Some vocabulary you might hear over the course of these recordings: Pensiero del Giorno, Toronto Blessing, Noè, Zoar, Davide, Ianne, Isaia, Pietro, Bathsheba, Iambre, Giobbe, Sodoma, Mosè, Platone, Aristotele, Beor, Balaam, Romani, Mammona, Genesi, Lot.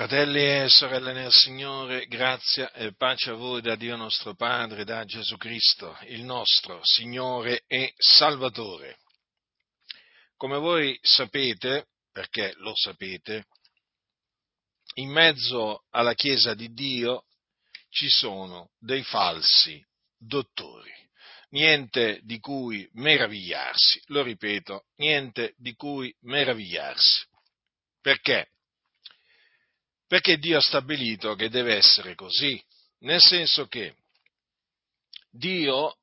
Fratelli e sorelle nel Signore, grazia e pace a voi da Dio nostro Padre, da Gesù Cristo, il nostro Signore e Salvatore. Come voi sapete, perché lo sapete, in mezzo alla Chiesa di Dio ci sono dei falsi dottori. Niente di cui meravigliarsi, lo ripeto, niente di cui meravigliarsi. Perché? Perché Dio ha stabilito che deve essere così, nel senso che Dio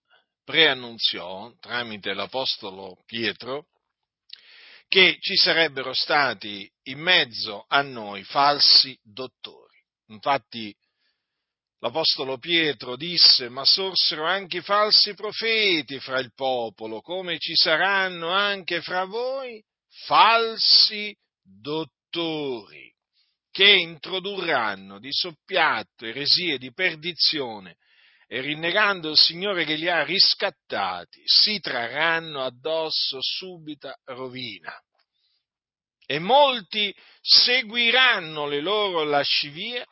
preannunziò, tramite l'Apostolo Pietro, che ci sarebbero stati in mezzo a noi falsi dottori. Infatti l'Apostolo Pietro disse: ma sorsero anche falsi profeti fra il popolo, come ci saranno anche fra voi falsi dottori, che introdurranno di soppiatto eresie di perdizione e, rinnegando il Signore che li ha riscattati, si trarranno addosso subita rovina. E molti seguiranno le loro lascivie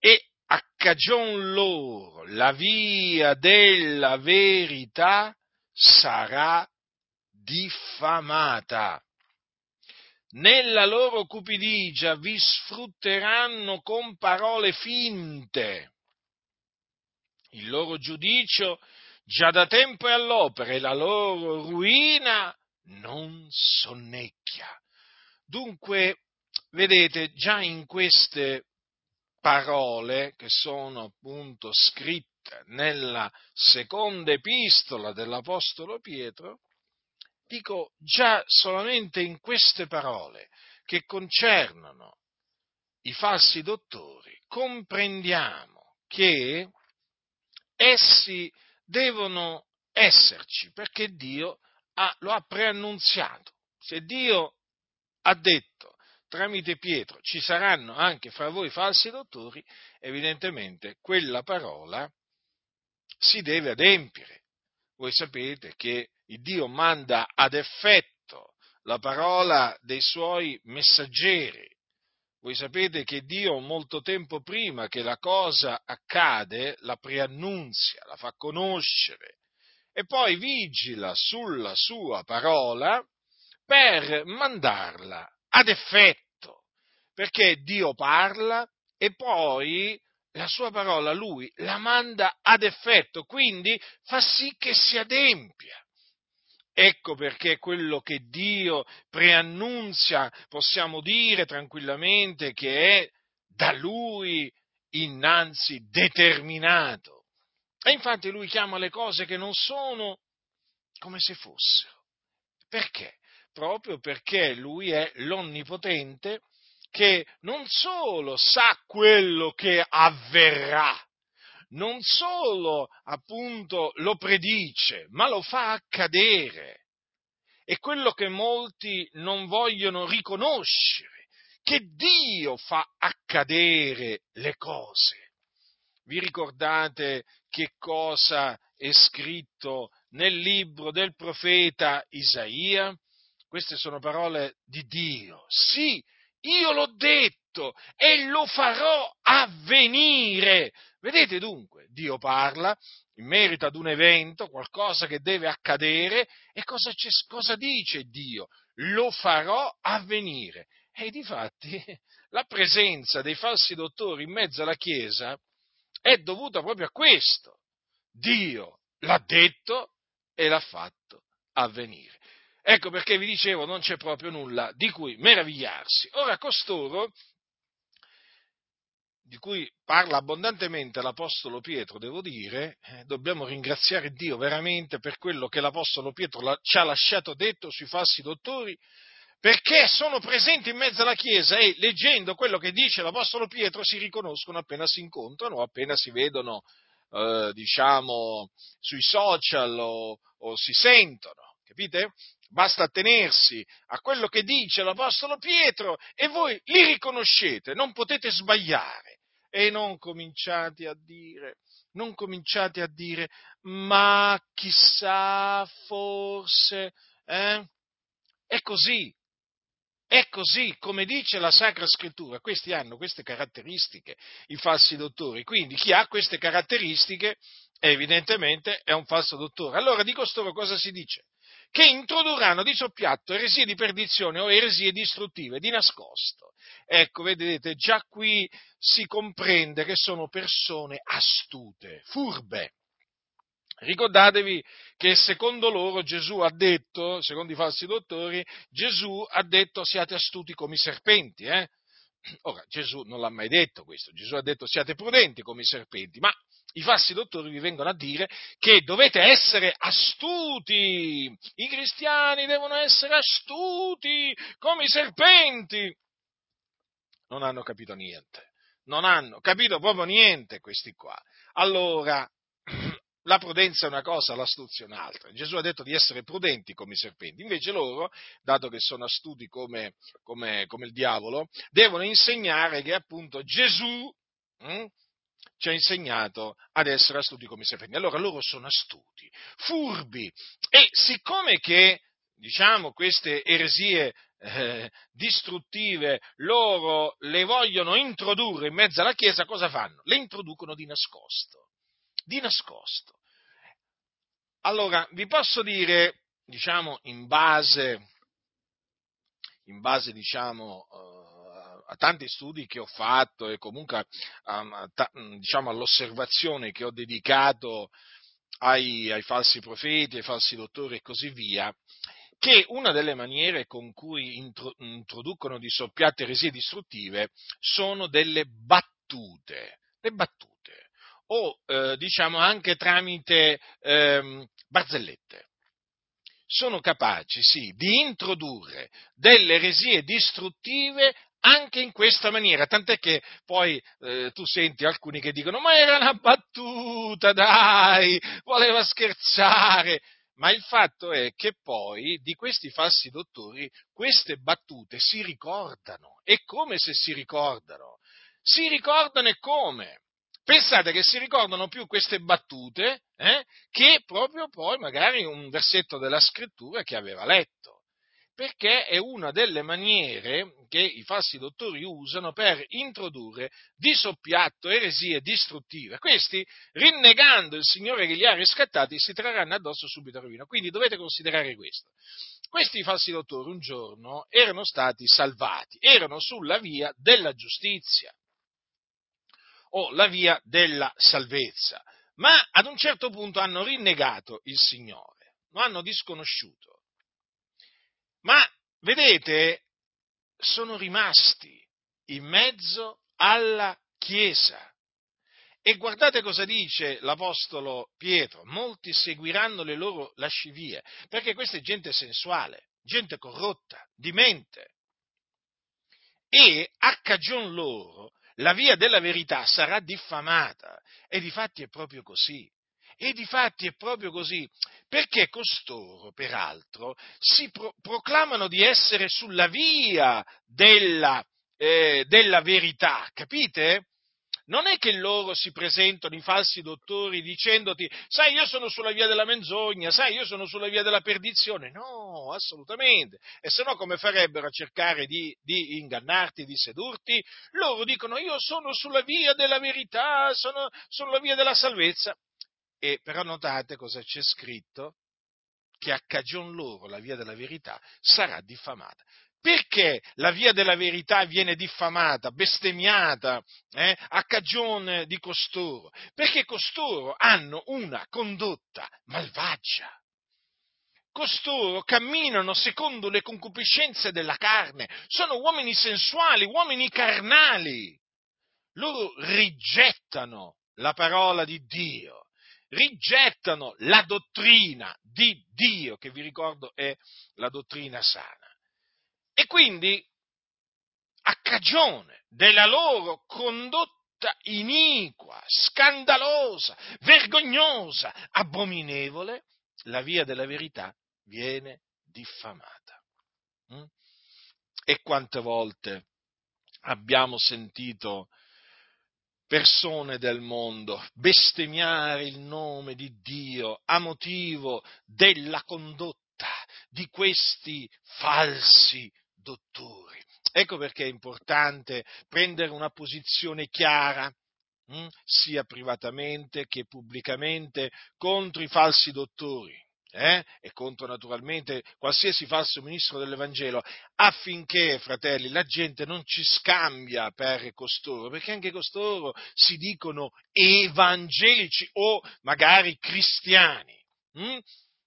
e a cagion loro la via della verità sarà diffamata. Nella loro cupidigia vi sfrutteranno con parole finte. Il loro giudicio già da tempo è all'opera e la loro ruina non sonnecchia. Dunque, vedete, già in queste parole, che sono appunto scritte nella seconda epistola dell'Apostolo Pietro, dico, già solamente in queste parole che concernono i falsi dottori, comprendiamo che essi devono esserci, perché Dio lo ha preannunziato. Se Dio ha detto tramite Pietro ci saranno anche fra voi falsi dottori, evidentemente quella parola si deve adempiere. Voi sapete che Dio manda ad effetto la parola dei suoi messaggeri. Voi sapete che Dio molto tempo prima che la cosa accade la preannunzia, la fa conoscere e poi vigila sulla sua parola per mandarla ad effetto, perché Dio parla e poi la sua parola lui la manda ad effetto, quindi fa sì che si adempia. Ecco perché quello che Dio preannunzia possiamo dire tranquillamente che è da Lui innanzi determinato. E infatti Lui chiama le cose che non sono come se fossero. Perché? Proprio perché Lui è l'Onnipotente che non solo sa quello che avverrà, non solo appunto lo predice, ma lo fa accadere. E quello che molti non vogliono riconoscere, che Dio fa accadere le cose. Vi ricordate che cosa è scritto nel libro del profeta Isaia? Queste sono parole di Dio. Sì, io l'ho detto e lo farò avvenire. Vedete dunque, Dio parla in merito ad un evento, qualcosa che deve accadere, e cosa dice Dio? Lo farò avvenire. E difatti la presenza dei falsi dottori in mezzo alla Chiesa è dovuta proprio a questo. Dio l'ha detto e l'ha fatto avvenire. Ecco perché vi dicevo, non c'è proprio nulla di cui meravigliarsi. Ora costoro, di cui parla abbondantemente l'Apostolo Pietro, devo dire, dobbiamo ringraziare Dio veramente per quello che l'Apostolo Pietro ci ha lasciato detto sui falsi dottori, perché sono presenti in mezzo alla Chiesa e leggendo quello che dice l'Apostolo Pietro si riconoscono appena si incontrano, appena si vedono, sui social o si sentono, capite? Basta attenersi a quello che dice l'Apostolo Pietro e voi li riconoscete, non potete sbagliare. E non cominciate a dire, ma chissà, forse, eh? È così, È così come dice la Sacra Scrittura, questi hanno queste caratteristiche, i falsi dottori, quindi chi ha queste caratteristiche evidentemente è un falso dottore. Allora di costoro cosa si dice? Che introdurranno di soppiatto eresie di perdizione o eresie distruttive, di nascosto. Ecco, vedete, già qui si comprende che sono persone astute, furbe. Ricordatevi che secondo loro Gesù ha detto, secondo i falsi dottori, Gesù ha detto siate astuti come i serpenti. Ora, Gesù non l'ha mai detto questo, Gesù ha detto siate prudenti come i serpenti, ma i falsi dottori vi vengono a dire che dovete essere astuti, i cristiani devono essere astuti come i serpenti. Non hanno capito niente, non hanno capito proprio niente questi qua. Allora, la prudenza è una cosa, l'astuzia è un'altra. Gesù ha detto di essere prudenti come i serpenti, invece loro, dato che sono astuti come il diavolo, devono insegnare che appunto Gesù ci ha insegnato ad essere astuti come i serpenti. Allora loro sono astuti, furbi, e siccome che, diciamo, queste eresie distruttive loro le vogliono introdurre in mezzo alla Chiesa, cosa fanno? Le introducono di nascosto. Di nascosto. Allora, vi posso dire, diciamo, in base diciamo, a tanti studi che ho fatto e comunque, diciamo, all'osservazione che ho dedicato ai falsi profeti, ai falsi dottori e così via, che una delle maniere con cui introducono di soppiatto eresie distruttive sono delle battute. Le battute. O diciamo anche tramite barzellette. Sono capaci, sì, di introdurre delle eresie distruttive anche in questa maniera, tant'è che poi tu senti alcuni che dicono ma era una battuta, dai, voleva scherzare, ma il fatto è che poi di questi falsi dottori queste battute si ricordano, e come se si ricordano e come? Pensate che si ricordano più queste battute che proprio poi magari un versetto della scrittura che aveva letto, perché è una delle maniere che i falsi dottori usano per introdurre di soppiatto eresie distruttive. Questi, rinnegando il Signore che li ha riscattati, si trarranno addosso subito a rovina. Quindi dovete considerare questo. Questi falsi dottori un giorno erano stati salvati, erano sulla via della giustizia, o la via della salvezza, ma ad un certo punto hanno rinnegato il Signore, lo hanno disconosciuto. Ma, vedete, sono rimasti in mezzo alla Chiesa. E guardate cosa dice l'Apostolo Pietro: molti seguiranno le loro lascivie, perché questa è gente sensuale, gente corrotta, di mente. E a cagion loro la via della verità sarà diffamata, e difatti è proprio così, perché costoro, peraltro, si proclamano di essere sulla via della verità, capite? Non è che loro si presentano, i falsi dottori, dicendoti, sai, io sono sulla via della menzogna, sai, io sono sulla via della perdizione. No, assolutamente. E se no come farebbero a cercare di ingannarti, di sedurti? Loro dicono, io sono sulla via della verità, sono sulla via della salvezza. E però notate cosa c'è scritto? Che a cagion loro la via della verità sarà diffamata. Perché la via della verità viene diffamata, bestemmiata, a cagione di costoro? Perché costoro hanno una condotta malvagia. Costoro camminano secondo le concupiscenze della carne, sono uomini sensuali, uomini carnali. Loro rigettano la parola di Dio, rigettano la dottrina di Dio, che vi ricordo è la dottrina sana. E quindi, a cagione della loro condotta iniqua, scandalosa, vergognosa, abominevole, la via della verità viene diffamata. E quante volte abbiamo sentito persone del mondo bestemmiare il nome di Dio a motivo della condotta di questi falsi dottori. Ecco perché è importante prendere una posizione chiara, sia privatamente che pubblicamente, contro i falsi dottori e contro naturalmente qualsiasi falso ministro dell'Evangelo, affinché, fratelli, la gente non ci scambia per costoro, perché anche costoro si dicono evangelici o magari cristiani,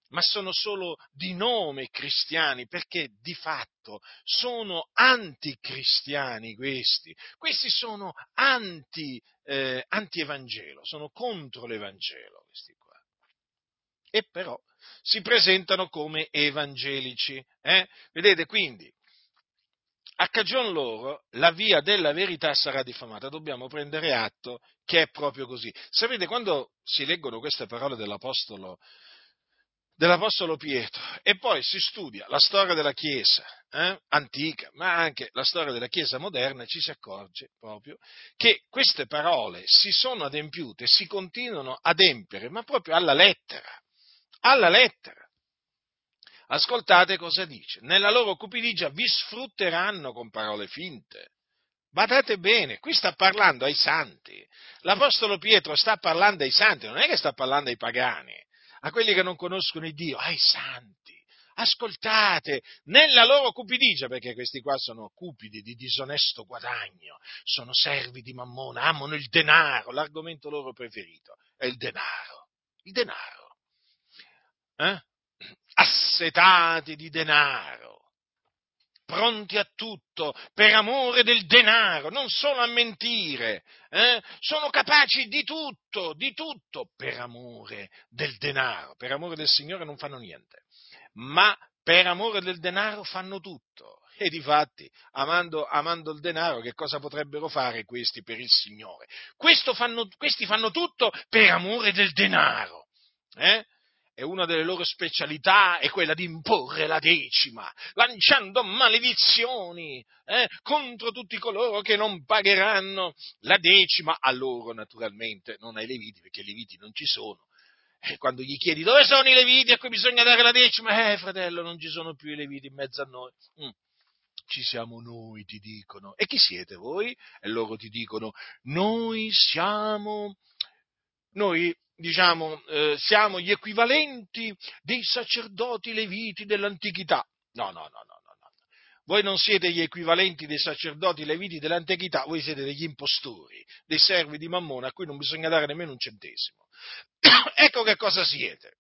ma sono solo di nome cristiani, perché di fatto sono anticristiani questi sono anti-evangelo, sono contro l'Evangelo questi qua. E però si presentano come evangelici, Vedete, quindi, a cagion loro la via della verità sarà diffamata. Dobbiamo prendere atto che è proprio così. Sapete, quando si leggono queste parole dell'Apostolo Pietro, e poi si studia la storia della Chiesa antica, ma anche la storia della Chiesa moderna, ci si accorge proprio che queste parole si sono adempiute, si continuano ad adempiere, ma proprio alla lettera. Alla lettera. Ascoltate cosa dice. Nella loro cupidigia vi sfrutteranno con parole finte. Badate bene, qui sta parlando ai santi. L'Apostolo Pietro sta parlando ai santi, non è che sta parlando ai pagani, a quelli che non conoscono il Dio, ai santi. Ascoltate, nella loro cupidigia, perché questi qua sono cupidi di disonesto guadagno, sono servi di Mammona, amano il denaro, l'argomento loro preferito è il denaro. Il denaro. Assetati di denaro, pronti a tutto per amore del denaro, non solo a mentire, sono capaci di tutto per amore del denaro. Per amore del Signore non fanno niente, ma per amore del denaro fanno tutto. E difatti, amando il denaro, che cosa potrebbero fare questi per il Signore? Questi fanno tutto per amore del denaro. E una delle loro specialità è quella di imporre la decima, lanciando maledizioni contro tutti coloro che non pagheranno la decima. A loro, naturalmente, non ai leviti, perché i leviti non ci sono. E quando gli chiedi dove sono i leviti a cui bisogna dare la decima, fratello, non ci sono più i leviti in mezzo a noi. Ci siamo noi, ti dicono. E chi siete voi? E loro ti dicono, siamo gli equivalenti dei sacerdoti leviti dell'antichità. No. Voi non siete gli equivalenti dei sacerdoti leviti dell'antichità, voi siete degli impostori, dei servi di Mammona a cui non bisogna dare nemmeno un centesimo. Ecco che cosa siete.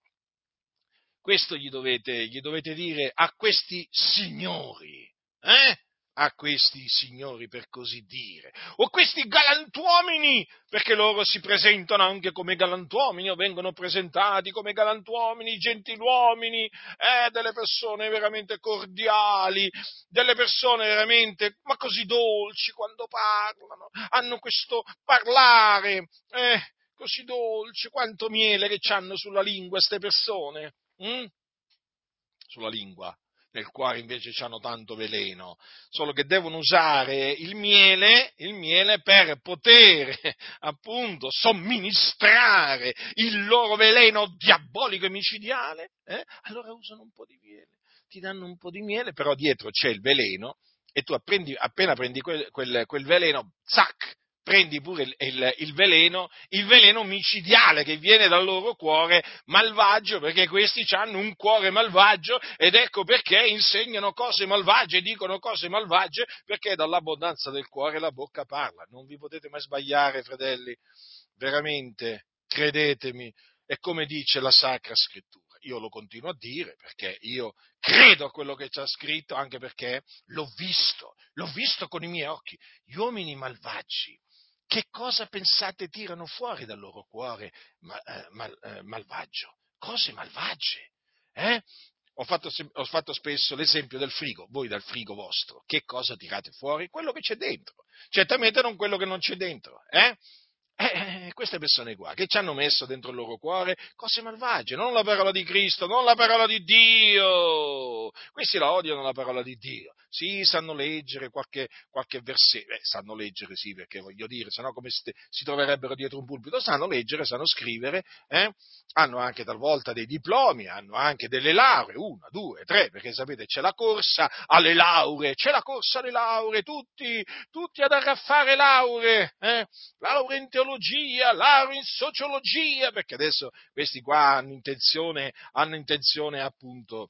Questo gli dovete dire a questi signori, a questi signori, per così dire, o questi galantuomini, perché loro si presentano anche come galantuomini, o vengono presentati come galantuomini, gentiluomini, delle persone veramente cordiali, delle persone veramente, ma così dolci quando parlano, hanno questo parlare, così dolce, quanto miele che c'hanno sulla lingua ste persone, sulla lingua. Nel cuore invece c'hanno tanto veleno, solo che devono usare il miele per poter appunto somministrare il loro veleno diabolico e micidiale, allora usano un po' di miele, ti danno un po' di miele, però dietro c'è il veleno e tu appena prendi quel veleno, zac, prendi pure il veleno micidiale che viene dal loro cuore malvagio, perché questi hanno un cuore malvagio, ed ecco perché insegnano cose malvagie, dicono cose malvagie, perché dall'abbondanza del cuore la bocca parla. Non vi potete mai sbagliare, fratelli, veramente, credetemi, è come dice la Sacra Scrittura. Io lo continuo a dire perché io credo a quello che c'è scritto, anche perché l'ho visto con i miei occhi. Gli uomini malvagi, che cosa pensate tirano fuori dal loro cuore malvagio? Cose malvagie, Ho fatto spesso l'esempio del frigo. Voi dal frigo vostro, che cosa tirate fuori? Quello che c'è dentro. Certamente non quello che non c'è dentro, Queste persone qua, che ci hanno messo dentro il loro cuore cose malvagie, non la parola di Cristo, non la parola di Dio. Questi la odiano la parola di Dio, Sì, sanno leggere qualche versetto, sanno leggere sì, perché voglio dire, sennò come si troverebbero dietro un pulpito, sanno leggere, sanno scrivere, hanno anche talvolta dei diplomi, hanno anche delle lauree, 1, 2, 3, perché sapete c'è la corsa alle lauree, tutti ad arraffare lauree, lauree in teologia, lauree in sociologia, perché adesso questi qua hanno intenzione appunto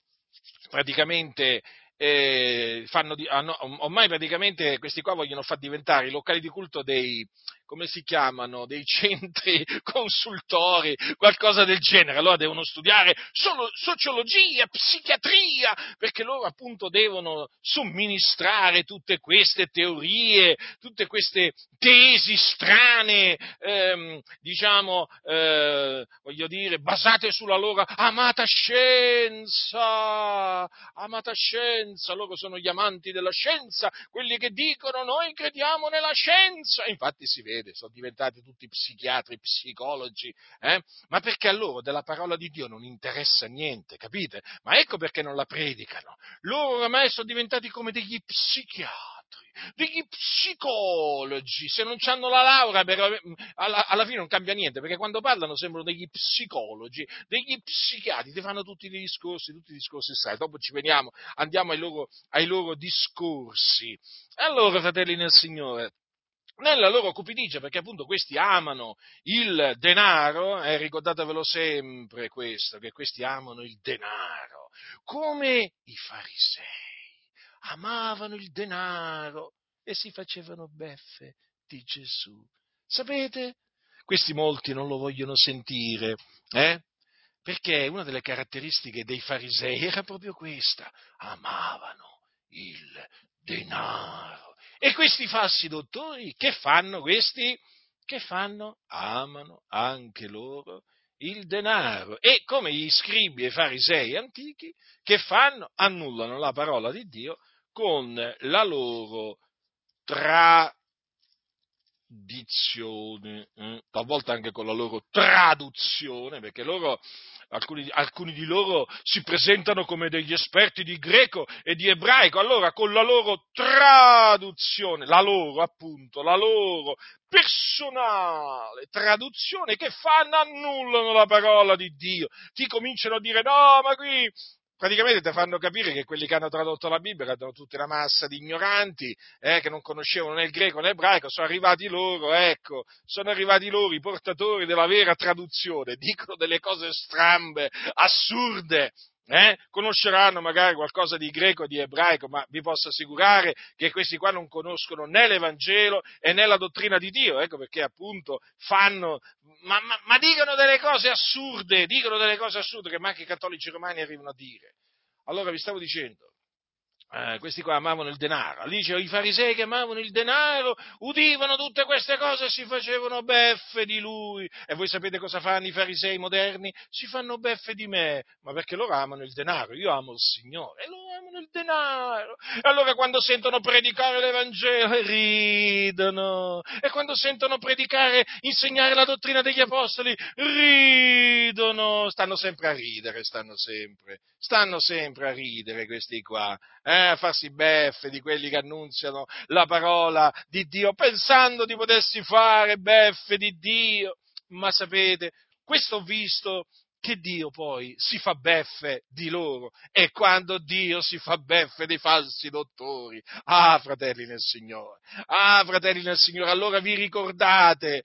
praticamente ormai praticamente questi qua vogliono far diventare i locali di culto dei, come si chiamano, dei centri consultori, qualcosa del genere. Allora devono studiare solo sociologia, psichiatria, perché loro appunto devono somministrare tutte queste teorie, tutte queste tesi strane, voglio dire, basate sulla loro amata scienza, loro sono gli amanti della scienza, quelli che dicono noi crediamo nella scienza, infatti si vede, sono diventati tutti psichiatri, psicologi, ma perché a loro della parola di Dio non interessa niente, capite? Ma ecco perché non la predicano. Loro ormai sono diventati come degli psichiatri, degli psicologi. Se non hanno la laurea, alla fine non cambia niente, perché quando parlano sembrano degli psicologi, degli psichiatri, ti fanno tutti i discorsi strani. Dopo andiamo ai loro discorsi. Allora, fratelli nel Signore, nella loro cupidigia, perché appunto questi amano il denaro, ricordatevelo sempre questo, che questi amano il denaro, come i farisei, amavano il denaro e si facevano beffe di Gesù. Sapete? Questi molti non lo vogliono sentire, perché una delle caratteristiche dei farisei era proprio questa, amavano il denaro. E questi falsi dottori, che fanno questi? Che fanno? Amano anche loro il denaro. E come gli scribi e i farisei antichi, che fanno? Annullano la parola di Dio con la loro tradizione, talvolta anche con la loro traduzione, perché loro, alcuni di loro si presentano come degli esperti di greco e di ebraico, allora con la loro traduzione, la loro personale traduzione, che fanno? Annullano la parola di Dio, ti cominciano a dire no, ma qui... Praticamente ti fanno capire che quelli che hanno tradotto la Bibbia erano tutta una massa di ignoranti, che non conoscevano né il greco né l'ebraico, sono arrivati loro, i portatori della vera traduzione, dicono delle cose strambe, assurde, conosceranno magari qualcosa di greco e di ebraico, ma vi posso assicurare che questi qua non conoscono né l'Evangelo e né la dottrina di Dio, ecco perché appunto fanno... Ma dicono delle cose assurde che anche i cattolici romani arrivano a dire. Allora vi stavo dicendo, questi qua amavano il denaro, lì dice i farisei che amavano il denaro, udivano tutte queste cose e si facevano beffe di lui. E voi sapete cosa fanno i farisei moderni? Si fanno beffe di me, ma perché loro amano il denaro, io amo il Signore, e loro amano il denaro. E allora quando sentono predicare l'Evangelo ridono, e quando sentono predicare, insegnare la dottrina degli apostoli ridono, stanno sempre a ridere questi qua, a farsi beffe di quelli che annunziano la parola di Dio, pensando di potersi fare beffe di Dio. Ma sapete, questo ho visto, che Dio poi si fa beffe di loro, e quando Dio si fa beffe dei falsi dottori, fratelli nel Signore, allora vi ricordate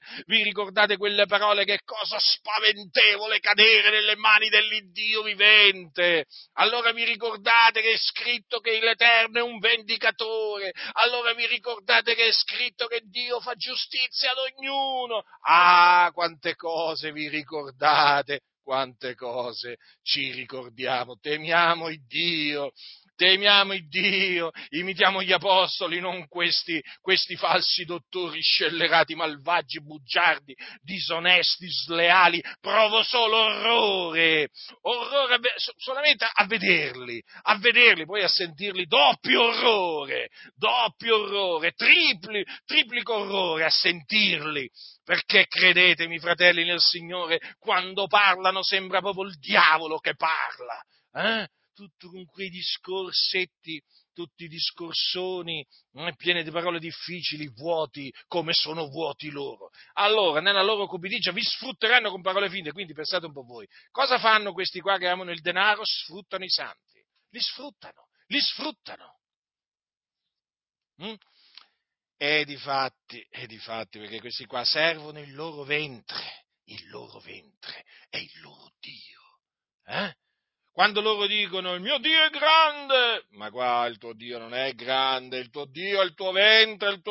quelle parole, che cosa spaventevole cadere nelle mani dell'Iddio vivente, allora vi ricordate che è scritto che l'Eterno è un vendicatore, allora vi ricordate che è scritto che Dio fa giustizia ad ognuno, quante cose vi ricordate, quante cose ci ricordiamo, temiamo il Dio, imitiamo gli apostoli, non questi falsi dottori scellerati, malvagi, bugiardi, disonesti, sleali, provo solo orrore solamente a vederli, poi a sentirli doppio orrore, triplico orrore a sentirli. Perché credetemi, fratelli nel Signore, quando parlano sembra proprio il diavolo che parla, Tutto con quei discorsetti tutti i discorsoni pieni di parole difficili, vuoti, come sono vuoti loro. Allora, nella loro cupidigia vi sfrutteranno con parole finte, quindi pensate un po' voi. Cosa fanno questi qua che amano il denaro? Sfruttano i santi. Li sfruttano. E difatti, perché questi qua servono il loro ventre è il loro Dio. Quando loro dicono il mio Dio è grande, ma qua il tuo Dio non è grande, il tuo Dio è il tuo ventre, il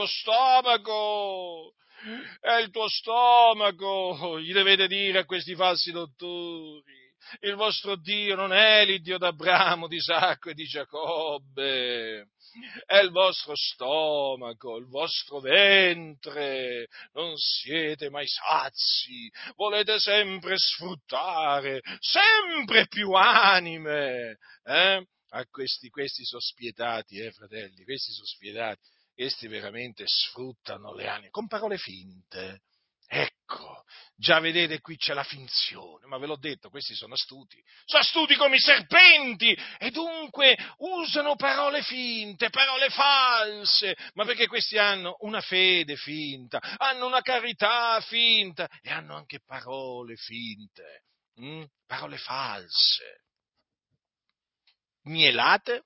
tuo stomaco, gli dovete dire a questi falsi dottori. Il vostro Dio non è l'Iddio d'Abramo, di Isacco e di Giacobbe, è il vostro stomaco, il vostro ventre, non siete mai sazi, volete sempre sfruttare, sempre più anime, A questi sono spietati, fratelli, questi veramente sfruttano le anime, con parole finte. Ecco, già vedete qui c'è la finzione, ma ve l'ho detto, questi sono astuti come i serpenti e dunque usano parole finte, parole false, ma perché questi hanno una fede finta, hanno una carità finta e hanno anche parole finte, parole false, mielate,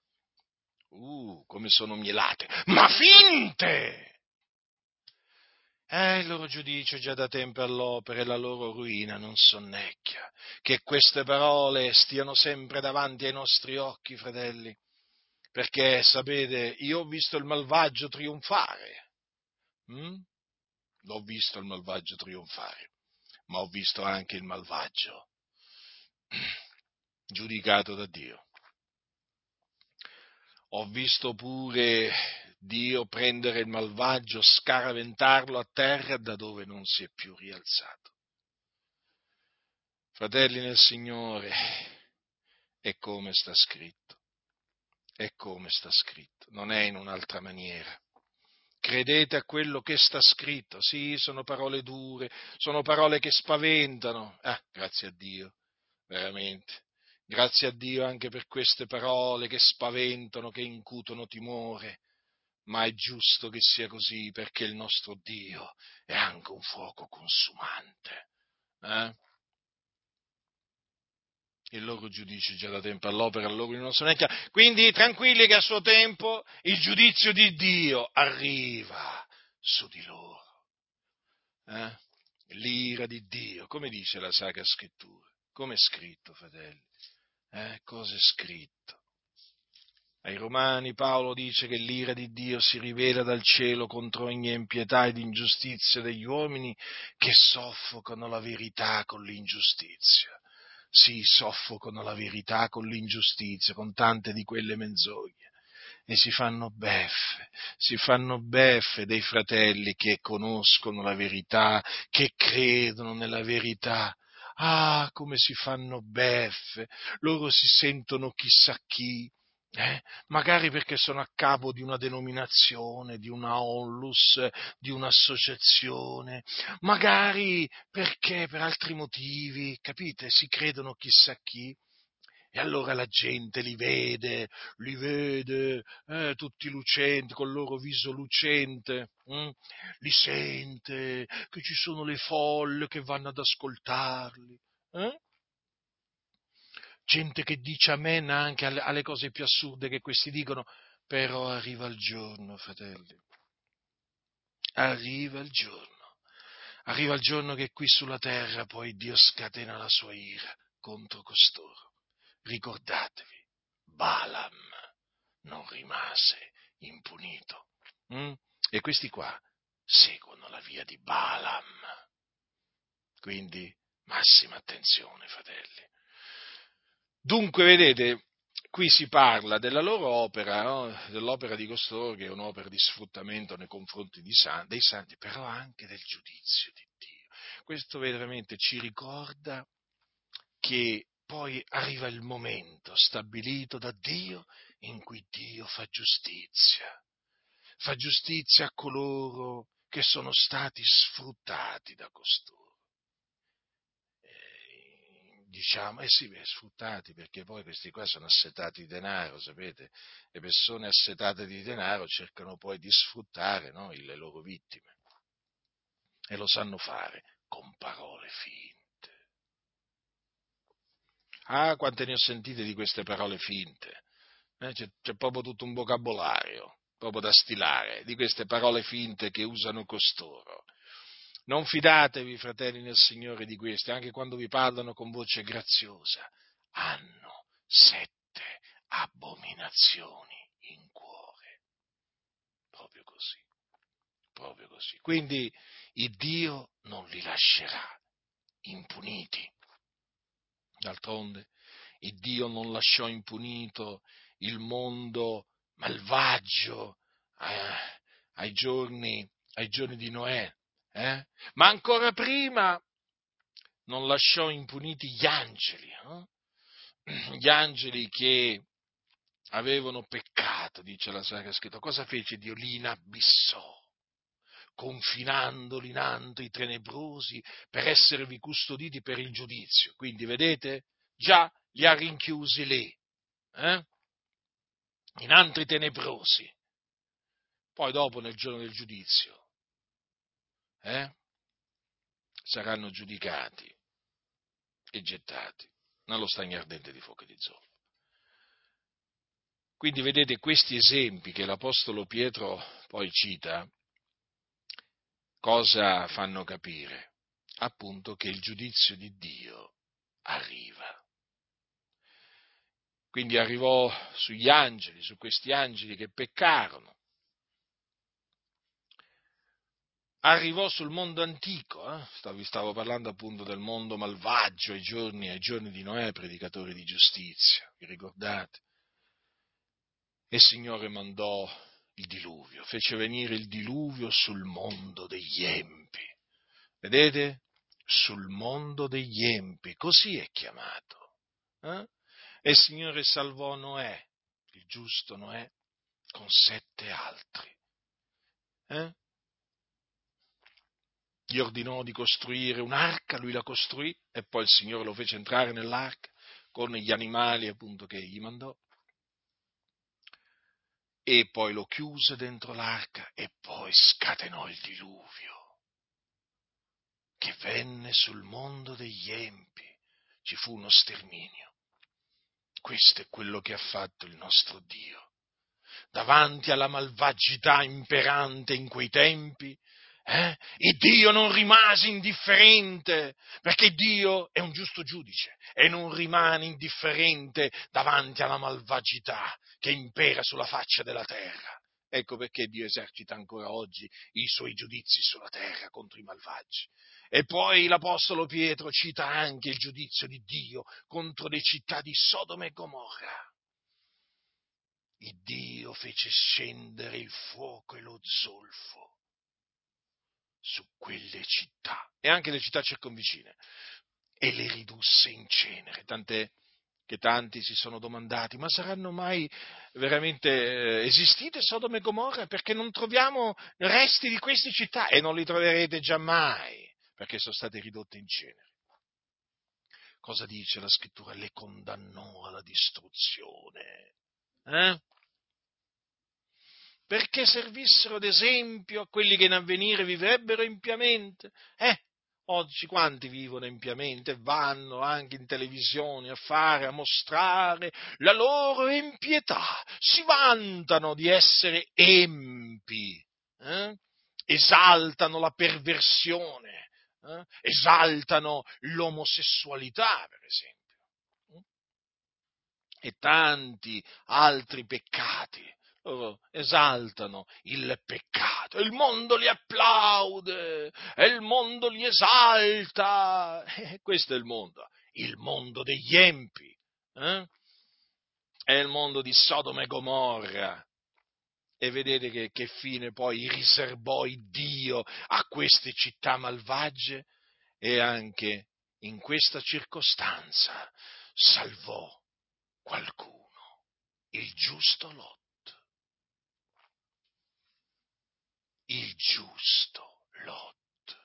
come sono mielate, ma finte! Il loro giudizio già da tempo all'opera e la loro ruina non sonnecchia. Che queste parole stiano sempre davanti ai nostri occhi, fratelli, perché, sapete, io ho visto il malvagio trionfare, ma ho visto anche il malvagio giudicato da Dio. Ho visto pure Dio prendere il malvagio, scaraventarlo a terra da dove non si è più rialzato. Fratelli nel Signore, è come sta scritto, non è in un'altra maniera. Credete a quello che sta scritto, sì, sono parole dure, sono parole che spaventano, grazie a Dio, veramente. Grazie a Dio anche per queste parole che spaventano, che incutono timore. Ma è giusto che sia così, perché il nostro Dio è anche un fuoco consumante. Il loro giudizio già da tempo all'opera, loro non sono neanche. Quindi tranquilli che a suo tempo il giudizio di Dio arriva su di loro. L'ira di Dio, come dice la Sacra Scrittura, come è scritto, fratelli? Cosa è scritto? Ai Romani Paolo dice che l'ira di Dio si rivela dal cielo contro ogni impietà ed ingiustizia degli uomini che soffocano la verità con l'ingiustizia. Sì, soffocano la verità con l'ingiustizia, con tante di quelle menzogne. E si fanno beffe dei fratelli che conoscono la verità, che credono nella verità. Come si fanno beffe! Loro si sentono chissà chi. Magari perché sono a capo di una denominazione, di una onlus, di un'associazione, magari perché per altri motivi, capite? Si credono chissà chi, e allora la gente li vede, tutti lucenti, col loro viso lucente, li sente, che ci sono le folle che vanno ad ascoltarli, Gente che dice amen anche alle cose più assurde che questi dicono, però arriva il giorno, fratelli, arriva il giorno che qui sulla terra poi Dio scatena la sua ira contro costoro. Ricordatevi, Balaam non rimase impunito, e questi qua seguono la via di Balaam, quindi massima attenzione, fratelli. Dunque, vedete, qui si parla della loro opera, no? Dell'opera di costoro, che è un'opera di sfruttamento nei confronti dei santi, però anche del giudizio di Dio. Questo veramente ci ricorda che poi arriva il momento stabilito da Dio in cui Dio fa giustizia a coloro che sono stati sfruttati da costoro. diciamo, e sì, sfruttati, perché poi questi qua sono assetati di denaro, sapete? Le persone assetate di denaro cercano poi di sfruttare, no, le loro vittime, e lo sanno fare con parole finte. Ah, quante ne ho sentite di queste parole finte, c'è proprio tutto un vocabolario, proprio da stilare, di queste parole finte che usano costoro. Non fidatevi, fratelli nel Signore, di queste, anche quando vi parlano con voce graziosa. Hanno 7 abominazioni in cuore. Proprio così, proprio così. Quindi il Dio non li lascerà impuniti. D'altronde, il Dio non lasciò impunito il mondo malvagio ai giorni di Noè. Ma ancora prima non lasciò impuniti gli angeli, gli angeli che avevano peccato, dice la Sacra Scrittura. Cosa fece Dio? Li inabissò, confinandoli innanto i tenebrosi per esservi custoditi per il giudizio. Quindi vedete, già li ha rinchiusi lì, innanto i tenebrosi, poi dopo nel giorno del giudizio. Saranno giudicati e gettati nello stagno ardente di fuoco e di zolfo. Quindi vedete, questi esempi che l'Apostolo Pietro poi cita, cosa fanno capire? Appunto che il giudizio di Dio arriva. Quindi arrivò sugli angeli, su questi angeli che peccarono. Arrivò sul mondo antico, vi stavo parlando appunto del mondo malvagio ai giorni di Noè, predicatore di giustizia, vi ricordate? E il Signore mandò il diluvio, fece venire il diluvio sul mondo degli empi, vedete? Sul mondo degli empi, così è chiamato. E il Signore salvò Noè, il giusto Noè, con 7 altri. Gli ordinò di costruire un'arca, lui la costruì e poi il Signore lo fece entrare nell'arca con gli animali appunto che gli mandò, e poi lo chiuse dentro l'arca e poi scatenò il diluvio che venne sul mondo degli empi, ci fu uno sterminio. Questo è quello che ha fatto il nostro Dio davanti alla malvagità imperante in quei tempi. E Dio non rimase indifferente, perché Dio è un giusto giudice e non rimane indifferente davanti alla malvagità che impera sulla faccia della terra. Ecco perché Dio esercita ancora oggi i suoi giudizi sulla terra contro i malvagi. E poi l'Apostolo Pietro cita anche il giudizio di Dio contro le città di Sodoma e Gomorra. Il Dio fece scendere il fuoco e lo zolfo su quelle città e anche le città circonvicine e le ridusse in cenere, tant'è che tanti si sono domandati: ma saranno mai veramente esistite Sodoma e Gomorra, perché non troviamo resti di queste città? E non li troverete giammai, perché sono state ridotte in cenere. Cosa dice la Scrittura? Le condannò alla distruzione, perché servissero ad esempio a quelli che in avvenire vivrebbero impiamente. Oggi quanti vivono impiamente, vanno anche in televisione a mostrare la loro impietà, si vantano di essere empi, esaltano la perversione, esaltano l'omosessualità, per esempio, e tanti altri peccati. Loro esaltano il peccato, il mondo li applaude, e il mondo li esalta. Questo è il mondo degli empi, è il mondo di Sodoma e Gomorra. E vedete che fine poi riservò il Dio a queste città malvagie, e anche in questa circostanza salvò qualcuno, il giusto Lot. Il giusto Lot,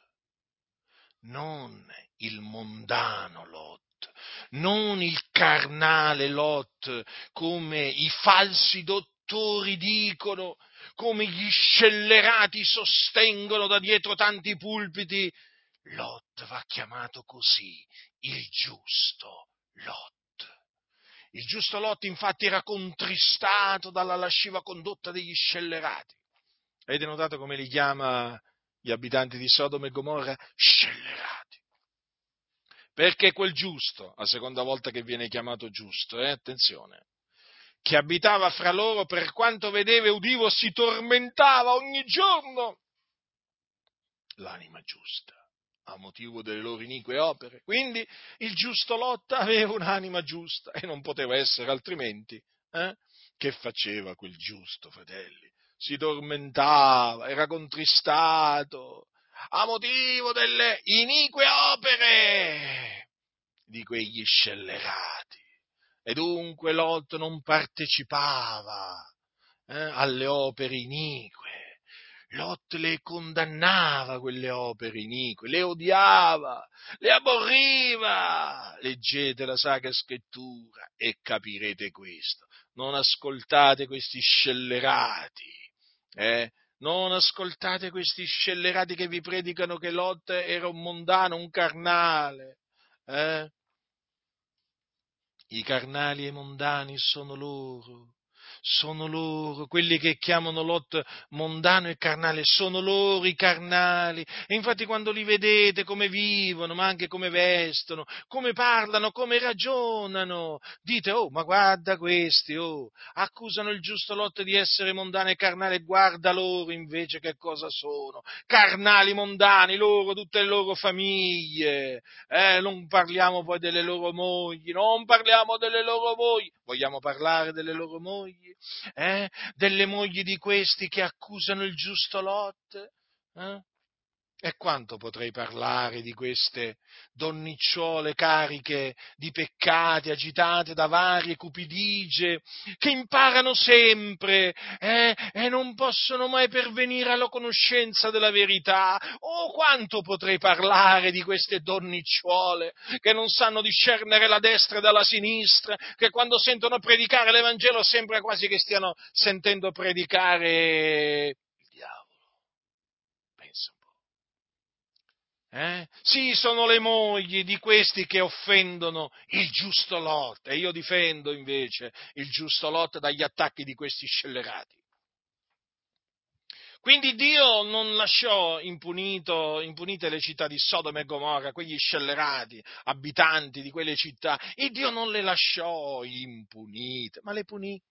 non il mondano Lot, non il carnale Lot, come i falsi dottori dicono, come gli scellerati sostengono da dietro tanti pulpiti. Lot va chiamato così, il giusto Lot. Il giusto Lot infatti era contristato dalla lasciva condotta degli scellerati. Avete notato come li chiama gli abitanti di Sodoma e Gomorra? Scellerati. Perché quel giusto, la seconda volta che viene chiamato giusto, attenzione, che abitava fra loro, per quanto vedeva e udivo, si tormentava ogni giorno l'anima giusta, a motivo delle loro inique opere. Quindi il giusto Lot aveva un'anima giusta e non poteva essere altrimenti. Che faceva quel giusto, fratelli? Si tormentava, era contristato a motivo delle inique opere di quegli scellerati. E dunque Lot non partecipava alle opere inique. Lot le condannava quelle opere inique, le odiava, le aborriva. Leggete la Sacra Scrittura e capirete questo. Non ascoltate questi scellerati, non ascoltate questi scellerati che vi predicano che Lot era un mondano, un carnale. I carnali e i mondani sono loro. Sono loro, quelli che chiamano Lot mondano e carnale, sono loro i carnali. E infatti quando li vedete come vivono, ma anche come vestono, come parlano, come ragionano, dite: oh, ma guarda questi, oh, accusano il giusto Lot di essere mondano e carnale, guarda loro invece che cosa sono, carnali mondani, loro, tutte le loro famiglie, non parliamo poi delle loro mogli, vogliamo parlare delle loro mogli? Delle mogli di questi che accusano il giusto Lot? E quanto potrei parlare di queste donnicciole cariche di peccati, agitate da varie cupidigie, che imparano sempre e non possono mai pervenire alla conoscenza della verità? Oh, quanto potrei parlare di queste donnicciole che non sanno discernere la destra dalla sinistra, che quando sentono predicare l'Evangelo sembra quasi che stiano sentendo predicare... Sì, sono le mogli di questi che offendono il giusto Lot, e io difendo invece il giusto Lot dagli attacchi di questi scellerati. Quindi Dio non lasciò impunite le città di Sodoma e Gomorra, quegli scellerati, abitanti di quelle città, e Dio non le lasciò impunite, ma le punì.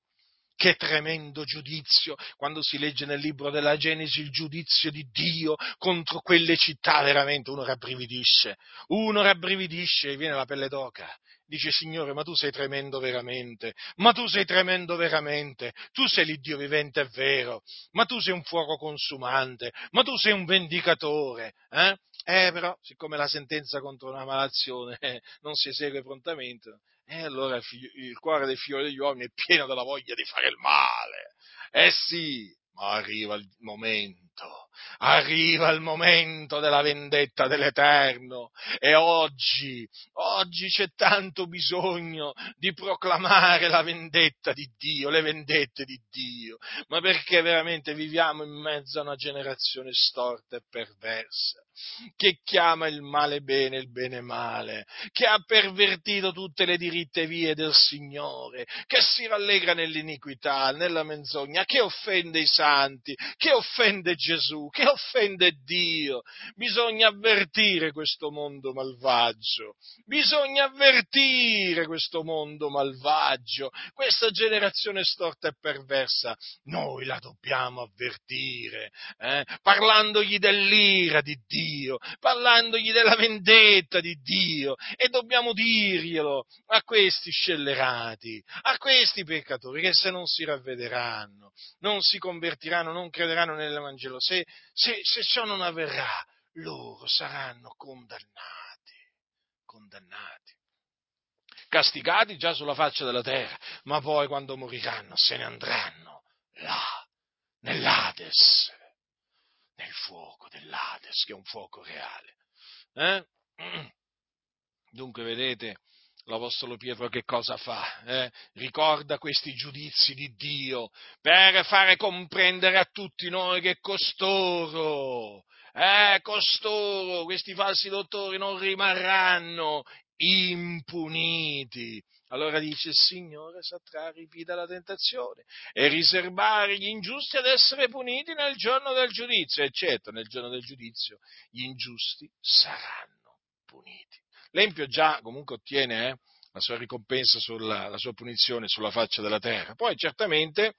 Che tremendo giudizio, quando si legge nel libro della Genesi il giudizio di Dio contro quelle città, veramente uno rabbrividisce e viene la pelle d'oca. Dice: Signore, ma tu sei tremendo veramente, tu sei l'Iddio vivente, è vero, ma tu sei un fuoco consumante, ma tu sei un vendicatore, però, siccome la sentenza contro una malazione non si esegue prontamente, allora il cuore del figlio degli uomini è pieno della voglia di fare il male. Sì, ma arriva il momento della vendetta dell'Eterno, e oggi c'è tanto bisogno di proclamare la vendetta di Dio, le vendette di Dio, ma perché veramente viviamo in mezzo a una generazione storta e perversa, che chiama il bene male, che ha pervertito tutte le diritte vie del Signore, che si rallegra nell'iniquità, nella menzogna, che offende i santi, che offende Gesù, che offende Dio. Bisogna avvertire questo mondo malvagio, questa generazione storta e perversa, noi la dobbiamo avvertire, parlandogli dell'ira di Dio, parlandogli della vendetta di Dio, e dobbiamo dirglielo a questi scellerati, a questi peccatori, che se non si ravvederanno, non si convertiranno, non crederanno nell'Evangelo, se ciò non avverrà, loro saranno condannati, castigati già sulla faccia della terra, ma poi quando moriranno se ne andranno là, nell'Ades, nel fuoco dell'Ades, che è un fuoco reale. Dunque, vedete, l'Apostolo Pietro che cosa fa? Ricorda questi giudizi di Dio per fare comprendere a tutti noi che costoro, questi falsi dottori non rimarranno impuniti. Allora dice: il Signore saprà ripida la tentazione e riservare gli ingiusti ad essere puniti nel giorno del giudizio, eccetera. Nel giorno del giudizio gli ingiusti saranno puniti. L'empio già comunque ottiene la sua ricompensa, la sua punizione sulla faccia della terra. Poi certamente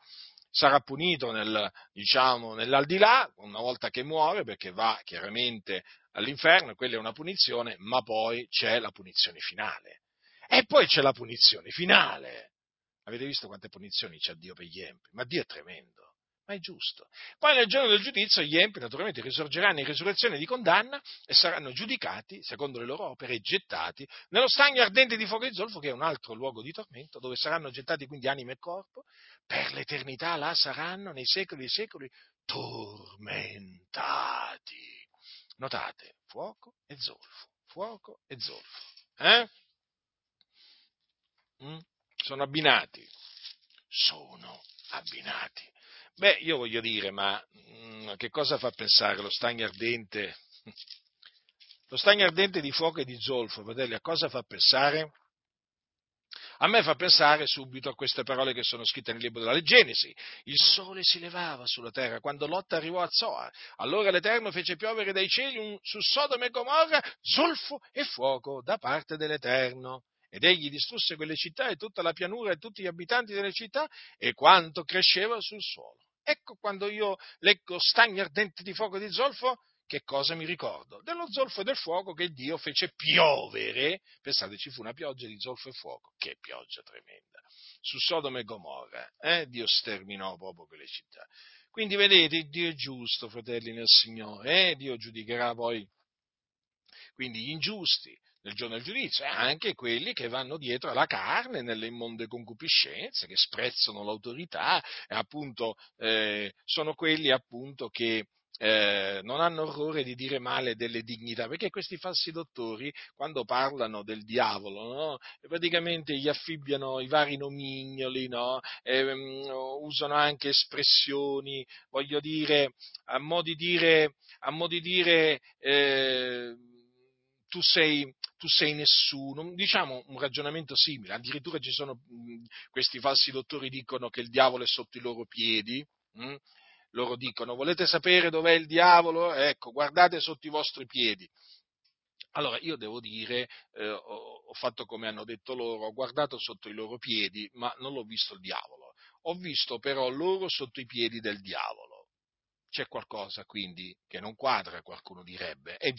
sarà punito nell'aldilà, una volta che muore, perché va chiaramente all'inferno, quella è una punizione, ma poi c'è la punizione finale. E poi c'è la punizione finale. Avete visto quante punizioni c'ha Dio per gli empi? Ma Dio è tremendo, ma è giusto. Poi nel giorno del giudizio gli empi naturalmente risorgeranno in risurrezione di condanna e saranno giudicati secondo le loro opere e gettati nello stagno ardente di fuoco e zolfo, che è un altro luogo di tormento, dove saranno gettati quindi anima e corpo per l'eternità. Là saranno nei secoli dei secoli tormentati. Notate, fuoco e zolfo, Sono abbinati. Beh, io voglio dire, ma che cosa fa pensare lo stagno ardente? Lo stagno ardente di fuoco e di zolfo, fratelli, a cosa fa pensare? A me fa pensare subito a queste parole che sono scritte nel libro della Genesi. Il sole si levava sulla terra quando Lot arrivò a Zoar. Allora l'Eterno fece piovere dai cieli su Sodoma e Gomorra zolfo e fuoco da parte dell'Eterno. Ed egli distrusse quelle città e tutta la pianura e tutti gli abitanti delle città e quanto cresceva sul suolo. Ecco, quando io leggo stagni ardenti di fuoco e di zolfo, che cosa mi ricordo? Dello zolfo e del fuoco che Dio fece piovere. Pensate, ci fu una pioggia di zolfo e fuoco, che pioggia tremenda, su Sodoma e Gomorra. Dio sterminò proprio quelle città. Quindi vedete, Dio è giusto, fratelli nel Signore. Dio giudicherà poi quindi gli ingiusti nel giorno del giudizio, e anche quelli che vanno dietro alla carne, nelle immonde concupiscenze, che sprezzano l'autorità, e appunto sono quelli appunto che non hanno orrore di dire male delle dignità, perché questi falsi dottori, quando parlano del diavolo, no? Praticamente gli affibbiano i vari nomignoli, no? Usano anche espressioni, voglio dire, a mo' di dire tu sei nessuno, diciamo un ragionamento simile. Addirittura ci sono questi falsi dottori dicono che il diavolo è sotto i loro piedi, loro dicono: volete sapere dov'è il diavolo? Ecco, guardate sotto i vostri piedi. Allora io devo dire, ho fatto come hanno detto loro, ho guardato sotto i loro piedi, ma non l'ho visto il diavolo, ho visto però loro sotto i piedi del diavolo. C'è qualcosa quindi che non quadra, qualcuno direbbe, e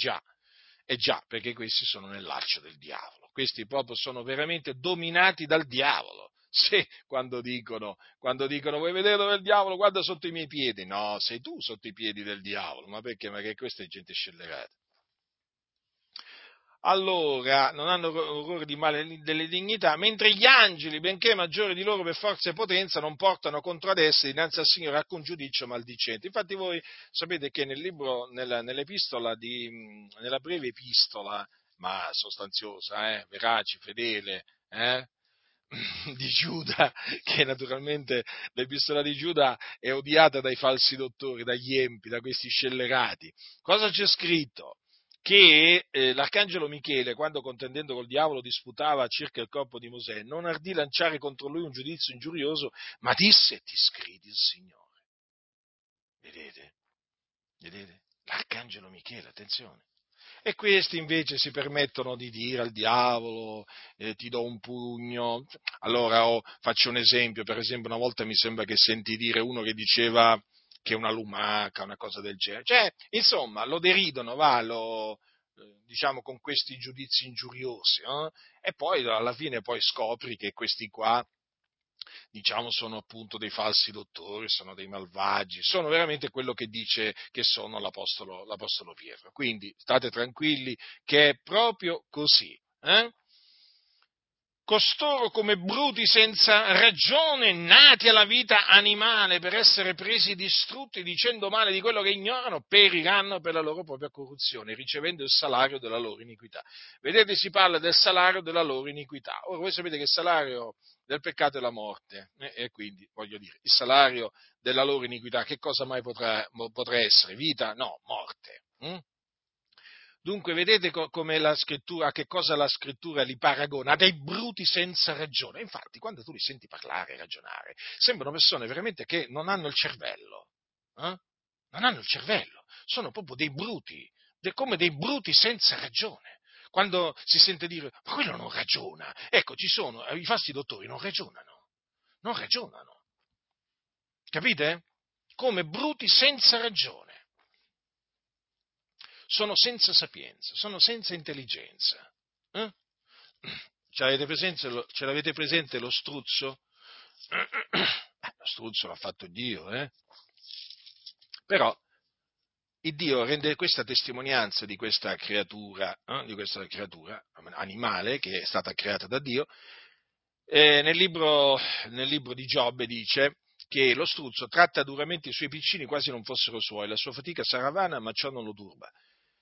già, perché questi sono nel laccio del diavolo, questi proprio sono veramente dominati dal diavolo. Se quando dicono vuoi vedere dove è il diavolo, guarda sotto i miei piedi, no, sei tu sotto i piedi del diavolo, ma perché? Ma che questa è gente scellerata. Allora, non hanno orrore di male delle dignità, mentre gli angeli, benché maggiori di loro per forza e potenza, non portano contro ad essi dinanzi al Signore alcun giudizio maldicente. Infatti voi sapete che nel libro, nella breve epistola, ma sostanziosa, verace, fedele, di Giuda, che naturalmente l'epistola di Giuda è odiata dai falsi dottori, dagli empi, da questi scellerati. Cosa c'è scritto? Che l'arcangelo Michele, quando contendendo col diavolo disputava circa il corpo di Mosè, non ardì lanciare contro lui un giudizio ingiurioso, ma disse: ti sgridi il Signore. Vedete? L'arcangelo Michele, attenzione. E questi invece si permettono di dire al diavolo: ti do un pugno. Allora faccio un esempio. Per esempio, una volta mi sembra che sentì dire uno che diceva che è una lumaca, una cosa del genere. Cioè, insomma, lo deridono, diciamo, con questi giudizi ingiuriosi, e poi alla fine poi scopri che questi qua, diciamo, sono appunto dei falsi dottori, sono dei malvagi, sono veramente quello che dice che sono l'Apostolo Pietro. Quindi state tranquilli che è proprio così. costoro come bruti senza ragione, nati alla vita animale per essere presi e distrutti, dicendo male di quello che ignorano, periranno per la loro propria corruzione, ricevendo il salario della loro iniquità. Vedete, si parla del salario della loro iniquità. Ora voi sapete che il salario del peccato è la morte, e quindi, voglio dire, il salario della loro iniquità, che cosa mai potrà essere? Vita? No, morte. Dunque vedete come la scrittura, a che cosa la scrittura li paragona? A dei bruti senza ragione. Infatti, quando tu li senti parlare e ragionare, sembrano persone veramente che non hanno il cervello. Non hanno il cervello. Sono proprio dei bruti, come dei bruti senza ragione. Quando si sente dire, ma quello non ragiona. Ecco, ci sono, i falsi dottori non ragionano. Capite? Come bruti senza ragione. Sono senza sapienza, sono senza intelligenza. Ce l'avete presente lo struzzo? Lo struzzo l'ha fatto Dio, Però il Dio rende questa testimonianza di questa creatura, animale che è stata creata da Dio. Nel libro di Giobbe dice che lo struzzo tratta duramente i suoi piccini quasi non fossero suoi, la sua fatica sarà vana, ma ciò non lo turba.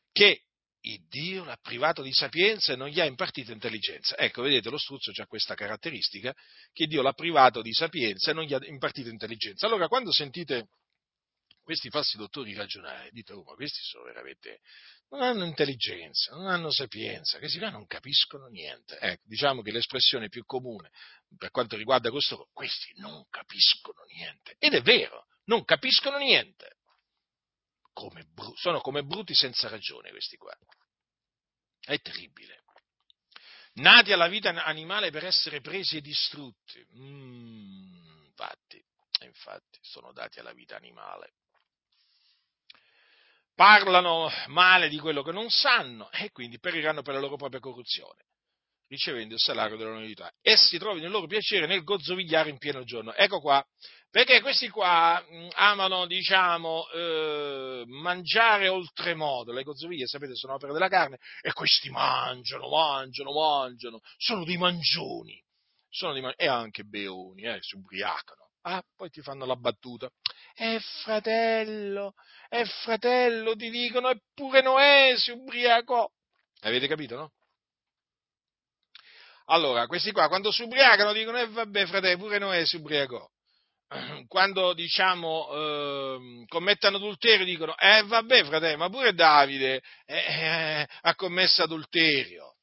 Che il Dio l'ha privato di sapienza e non gli ha impartito intelligenza. Ecco, vedete, lo struzzo ha questa caratteristica, che Dio l'ha privato di sapienza e non gli ha impartito intelligenza. Allora, quando sentite questi falsi dottori ragionare, dite, ma questi sono veramente... non hanno intelligenza, non hanno sapienza, questi qua non capiscono niente. Diciamo che l'espressione più comune per quanto riguarda costoro, questi non capiscono niente. Ed è vero, non capiscono niente. Sono come bruti senza ragione questi qua. È terribile. Nati alla vita animale per essere presi e distrutti. Infatti, sono dati alla vita animale. Parlano male di quello che non sanno e quindi periranno per la loro propria corruzione, ricevendo il salario della loro iniquità. Essi trovano il loro piacere nel gozzovigliare in pieno giorno. Ecco qua, perché questi qua amano, mangiare oltremodo. Le gozzoviglie, sapete, sono opere della carne e questi mangiano, sono dei mangioni e anche beoni, si ubriacano. Ah, poi ti fanno la battuta. Fratello, ti dicono, eppure Noè si ubriacò. Avete capito, no? Allora, questi qua, quando si ubriacano, dicono, fratello, pure Noè si ubriacò. Quando, commettono adulterio, dicono, fratello, ma pure Davide ha commesso adulterio.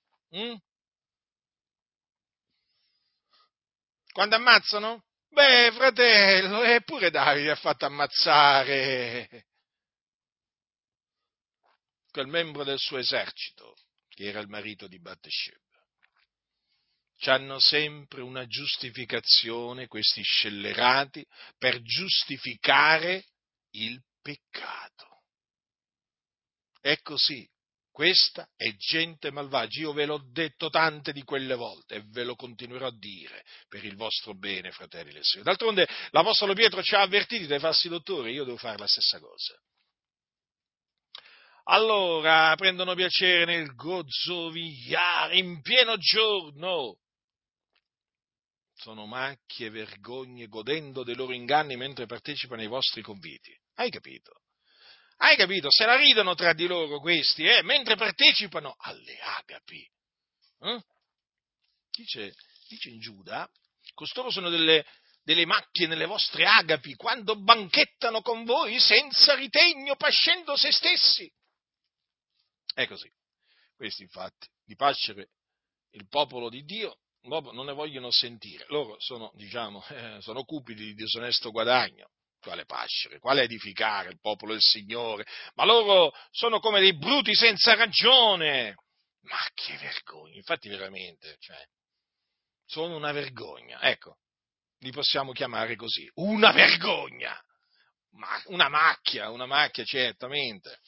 Quando ammazzano? Fratello, eppure Davide ha fatto ammazzare quel membro del suo esercito, che era il marito di Bathsheba. C'hanno sempre una giustificazione, questi scellerati, per giustificare il peccato. È così. Questa è gente malvagia, io ve l'ho detto tante di quelle volte e ve lo continuerò a dire per il vostro bene, fratelli e sorelle. D'altronde l'Apostolo Pietro ci ha avvertiti dai falsi dottori, io devo fare la stessa cosa. Allora, prendono piacere nel gozzovigliare in pieno giorno. Sono macchie, vergogne, godendo dei loro inganni mentre partecipano ai vostri conviti. Hai capito? Hai capito? Se la ridono tra di loro questi, mentre partecipano alle agapi. Dice in Giuda, costoro sono delle macchie nelle vostre agapi, quando banchettano con voi senza ritegno, pascendo se stessi. È così. Questi, infatti, di pascere il popolo di Dio non ne vogliono sentire. Loro sono cupi di disonesto guadagno. Quale pascere, quale edificare il popolo del Signore, ma loro sono come dei bruti senza ragione. Ma che vergogna, infatti veramente, sono una vergogna, ecco, li possiamo chiamare così, una vergogna, ma una macchia certamente,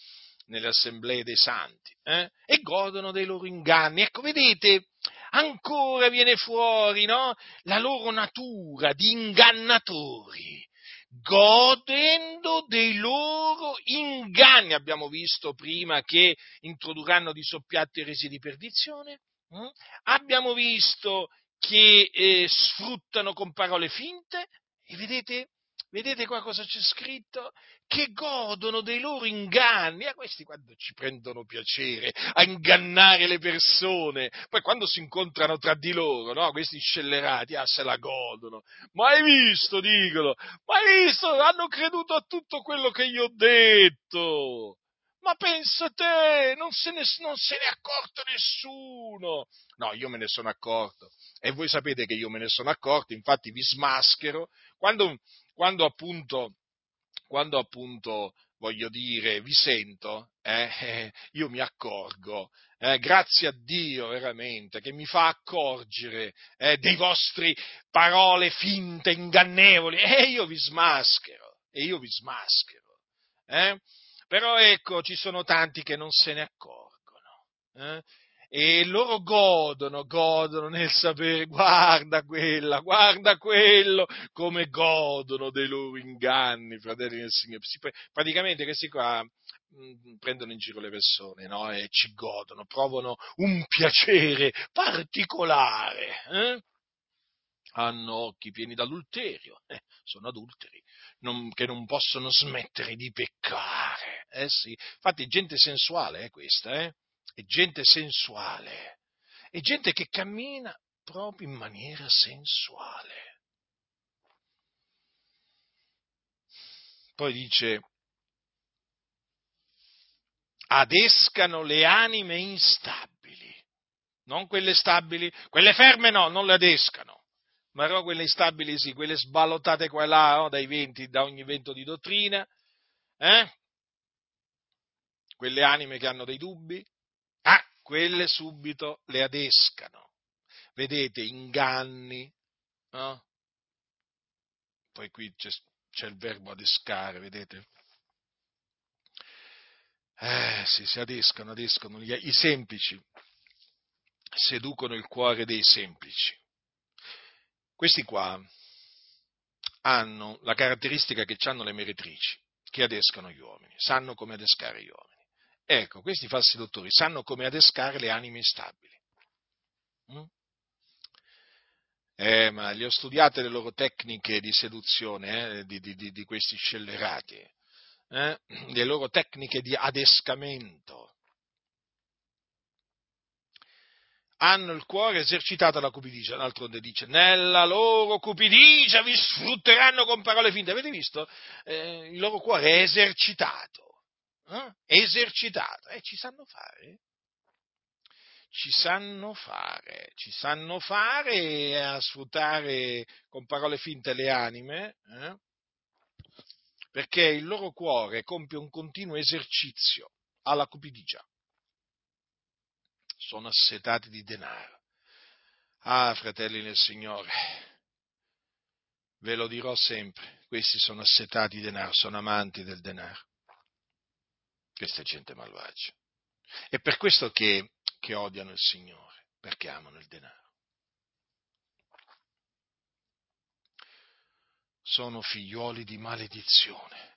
nelle assemblee dei santi, e godono dei loro inganni. Ecco, vedete, ancora viene fuori, no? La loro natura di ingannatori. Godendo dei loro inganni, abbiamo visto prima che introdurranno di soppiatto eresi di perdizione, abbiamo visto che sfruttano con parole finte, e vedete qua cosa c'è scritto? Che godono dei loro inganni. A questi quando ci prendono piacere a ingannare le persone, poi quando si incontrano tra di loro, no? Questi scellerati, se la godono. Ma hai visto, dicono, ma hai visto, hanno creduto a tutto quello che gli ho detto. Ma pensa te, non se ne è accorto nessuno. No, io me ne sono accorto. E voi sapete che io me ne sono accorto, infatti vi smaschero. Quando appunto voglio dire, vi sento, io mi accorgo, grazie a Dio veramente, che mi fa accorgere dei vostri parole finte, ingannevoli, e io vi smaschero. Però ecco, ci sono tanti che non se ne accorgono, e loro godono nel sapere, guarda quella, guarda quello, come godono dei loro inganni, fratelli del Signore. Praticamente questi qua prendono in giro le persone, no? E ci godono, provano un piacere particolare, hanno occhi pieni d'adulterio, sono adulteri, che non possono smettere di peccare, sì, infatti è gente sensuale questa, è gente sensuale, è gente che cammina proprio in maniera sensuale. Poi dice, adescano le anime instabili, non quelle stabili, quelle ferme no, non le adescano, ma no, quelle instabili sì, quelle sballottate qua e là, no, dai venti, da ogni vento di dottrina, quelle anime che hanno dei dubbi, quelle subito le adescano. Vedete, inganni, no? Poi qui c'è il verbo adescare, vedete? Sì, si adescano, i semplici, seducono il cuore dei semplici. Questi qua hanno la caratteristica che hanno le meretrici, che adescano gli uomini, sanno come adescare gli uomini. Ecco, questi falsi dottori sanno come adescare le anime instabili. Ma le ho studiate le loro tecniche di seduzione, di questi scellerati, le loro tecniche di adescamento. Hanno il cuore esercitato alla cupidigia, d'altronde dice, nella loro cupidigia vi sfrutteranno con parole finte. Avete visto? Il loro cuore è esercitato, ci sanno fare a sfruttare con parole finte le anime, perché il loro cuore compie un continuo esercizio alla cupidigia. Sono assetati di denaro. Fratelli nel Signore, ve lo dirò sempre, questi sono assetati di denaro, sono amanti del denaro. Questa è gente malvagia. È per questo che odiano il Signore, perché amano il denaro. Sono figlioli di maledizione.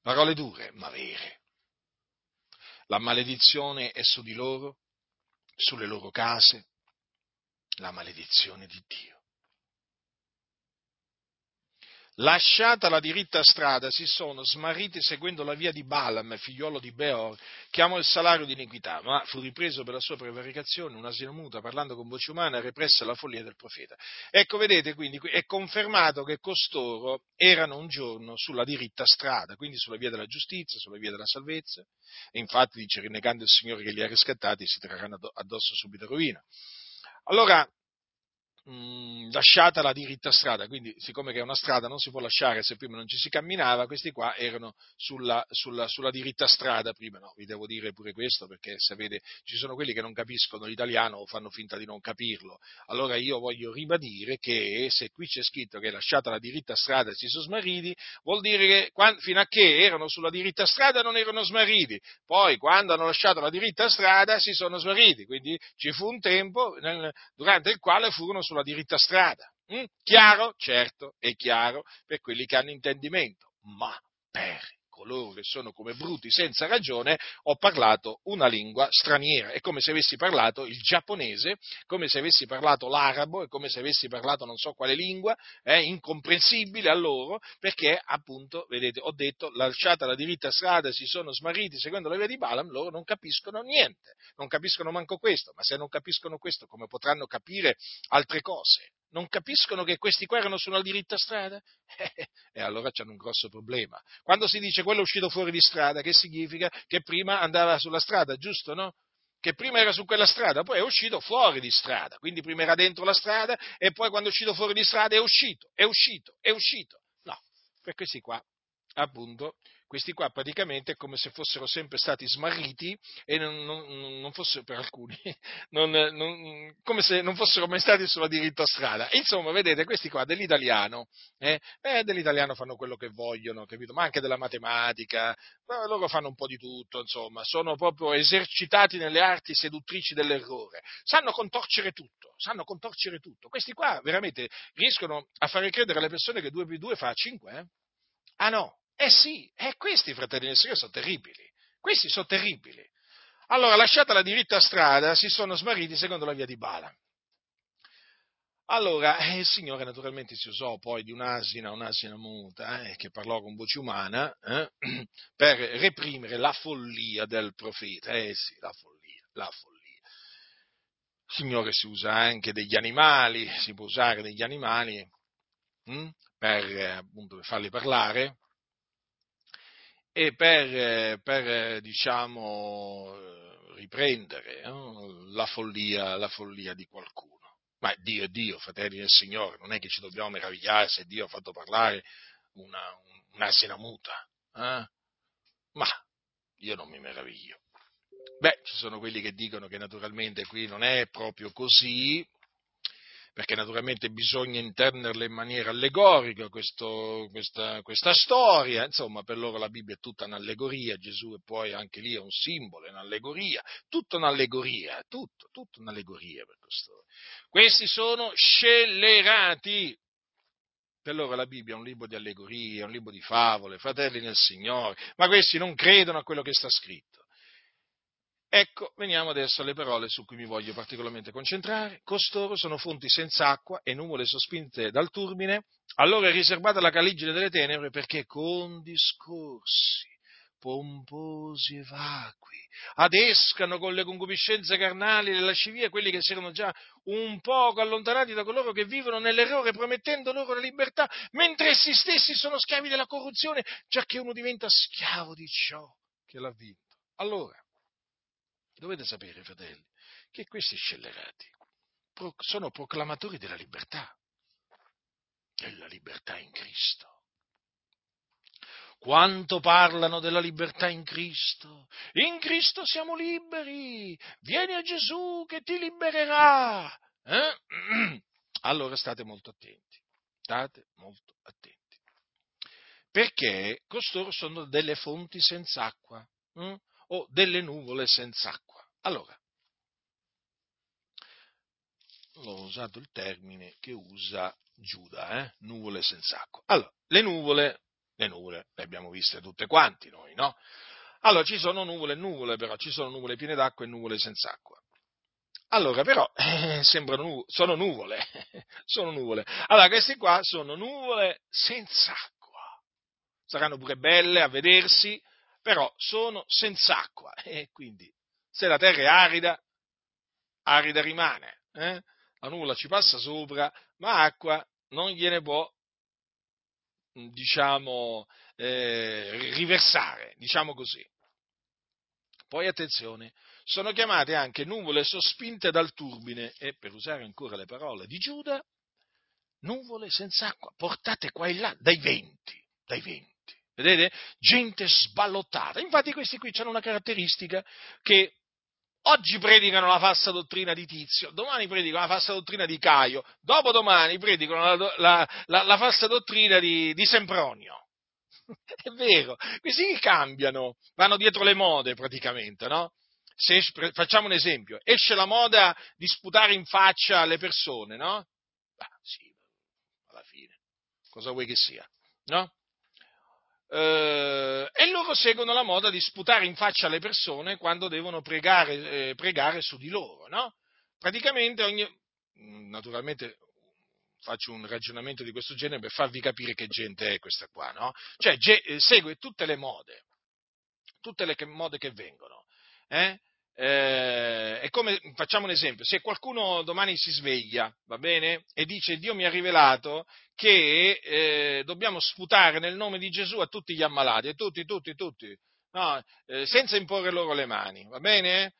Parole dure, ma vere. La maledizione è su di loro, sulle loro case, la maledizione di Dio. Lasciata la diritta strada, si sono smarriti seguendo la via di Balaam, figliolo di Beor, che amò il salario di iniquità, ma fu ripreso per la sua prevaricazione, un asino muta, parlando con voce umana, repressa la follia del profeta. Ecco, vedete, quindi è confermato che costoro erano un giorno sulla diritta strada, quindi sulla via della giustizia, sulla via della salvezza, e infatti dice, rinnegando il Signore che li ha riscattati, si trarranno addosso subito rovina. Allora, lasciata la diritta strada, quindi siccome che è una strada non si può lasciare se prima non ci si camminava, questi qua erano sulla diritta strada prima, no, vi devo dire pure questo perché sapete ci sono quelli che non capiscono l'italiano o fanno finta di non capirlo, allora io voglio ribadire che se qui c'è scritto che lasciata la diritta strada si sono smarriti, vuol dire che fino a che erano sulla diritta strada non erano smarriti, poi quando hanno lasciato la diritta strada si sono smarriti, quindi ci fu un tempo durante il quale furono sulla diritta strada, chiaro? Certo, è chiaro per quelli che hanno intendimento, ma per loro che sono come bruti senza ragione, ho parlato una lingua straniera. È come se avessi parlato il giapponese, come se avessi parlato l'arabo, è come se avessi parlato non so quale lingua, incomprensibile a loro, perché appunto, vedete, ho detto, lasciata la diritta strada, si sono smarriti seguendo la via di Balaam, loro non capiscono niente, non capiscono manco questo, ma se non capiscono questo come potranno capire altre cose? Non capiscono che questi qua erano sulla diritta strada? E allora c'hanno un grosso problema. Quando si dice quello è uscito fuori di strada, che significa? Che prima andava sulla strada, giusto, no? Che prima era su quella strada, poi è uscito fuori di strada, quindi prima era dentro la strada e poi quando è uscito fuori di strada è uscito. No, per questi qua, appunto, questi qua praticamente è come se fossero sempre stati smarriti e non fossero, per alcuni, come se non fossero mai stati sulla diritta strada. Insomma, vedete, questi qua dell'italiano fanno quello che vogliono, capito? Ma anche della matematica, loro fanno un po' di tutto, insomma, sono proprio esercitati nelle arti seduttrici dell'errore, sanno contorcere tutto. Questi qua veramente riescono a fare credere alle persone che 2 più 2 fa 5, eh? Ah no! Questi fratelli del Signore sono terribili, Allora, lasciata la diritta strada, si sono smarriti secondo la via di Balaam. Allora, il Signore naturalmente si usò poi di un'asina muta, che parlò con voce umana, per reprimere la follia del profeta. La follia. Il Signore si usa anche degli animali, si può usare degli animali, per farli parlare, e per riprendere la follia di qualcuno. Ma Dio è Dio, fratelli del Signore, non è che ci dobbiamo meravigliare se Dio ha fatto parlare un'asina muta. Ma io non mi meraviglio. Ci sono quelli che dicono che naturalmente qui non è proprio così, perché naturalmente bisogna intenderle in maniera allegorica questa storia, insomma, per loro la Bibbia è tutta un'allegoria, Gesù è poi anche lì è un simbolo, è un'allegoria, tutta un'allegoria per questo. Questi sono scellerati, per loro la Bibbia è un libro di allegorie, è un libro di favole, fratelli nel Signore, ma questi non credono a quello che sta scritto. Ecco, veniamo adesso alle parole su cui mi voglio particolarmente concentrare. Costoro sono fonti senza acqua e nuvole sospinte dal turbine, allora è riservata la caligine delle tenebre, perché con discorsi pomposi e vacui adescano con le concupiscenze carnali e le lascivie quelli che si erano già un poco allontanati da coloro che vivono nell'errore, promettendo loro la libertà, mentre essi stessi sono schiavi della corruzione, già che uno diventa schiavo di ciò che l'ha vinto. Allora, dovete sapere, fratelli, che questi scellerati sono proclamatori della libertà in Cristo. Quanto parlano della libertà in Cristo? In Cristo siamo liberi! Vieni a Gesù che ti libererà! Allora state molto attenti, perché costoro sono delle fonti senza acqua, o delle nuvole senza acqua. Allora, ho usato il termine che usa Giuda, nuvole senza acqua. Allora, le nuvole le abbiamo viste tutte quanti noi, no? Allora, ci sono nuvole, però ci sono nuvole piene d'acqua e nuvole senza acqua. Allora, però, sono nuvole. Allora, queste qua sono nuvole senza acqua. Saranno pure belle a vedersi, però sono senza acqua, e quindi se la terra è arida rimane, la nuvola ci passa sopra, ma acqua non gliene può, riversare, diciamo così. Poi attenzione, sono chiamate anche nuvole sospinte dal turbine, e per usare ancora le parole di Giuda, nuvole senza acqua, portate qua e là dai venti. Vedete? Gente sballottata. Infatti questi qui hanno una caratteristica, che oggi predicano la falsa dottrina di Tizio, domani predicano la falsa dottrina di Caio, dopodomani predicano la falsa dottrina di Sempronio. È vero, questi cambiano, vanno dietro le mode praticamente, no? Se facciamo un esempio, esce la moda di sputare in faccia alle persone, no? Sì, alla fine, cosa vuoi che sia, no? E loro seguono la moda di sputare in faccia alle persone quando devono pregare su di loro, no? Praticamente naturalmente faccio un ragionamento di questo genere per farvi capire che gente è questa qua, no? Cioè segue tutte le mode che vengono, eh? È come, facciamo un esempio, se qualcuno domani si sveglia, va bene, e dice: Dio mi ha rivelato che dobbiamo sputare nel nome di Gesù a tutti gli ammalati, tutti, no, senza imporre loro le mani, va bene?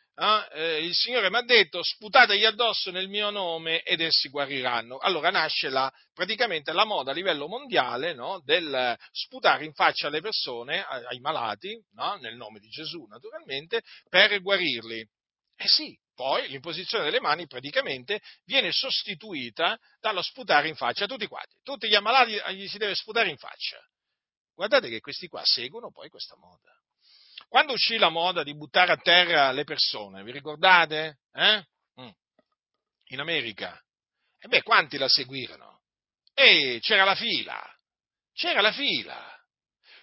Il Signore mi ha detto: sputategli addosso nel mio nome ed essi guariranno. Allora nasce praticamente la moda a livello mondiale, no, del sputare in faccia alle persone, ai malati, no, nel nome di Gesù naturalmente, per guarirli. Sì, poi l'imposizione delle mani praticamente viene sostituita dallo sputare in faccia a tutti quanti. Tutti gli ammalati gli si deve sputare in faccia. Guardate che questi qua seguono poi questa moda. Quando uscì la moda di buttare a terra le persone, vi ricordate? In America. Quanti la seguirono? C'era la fila.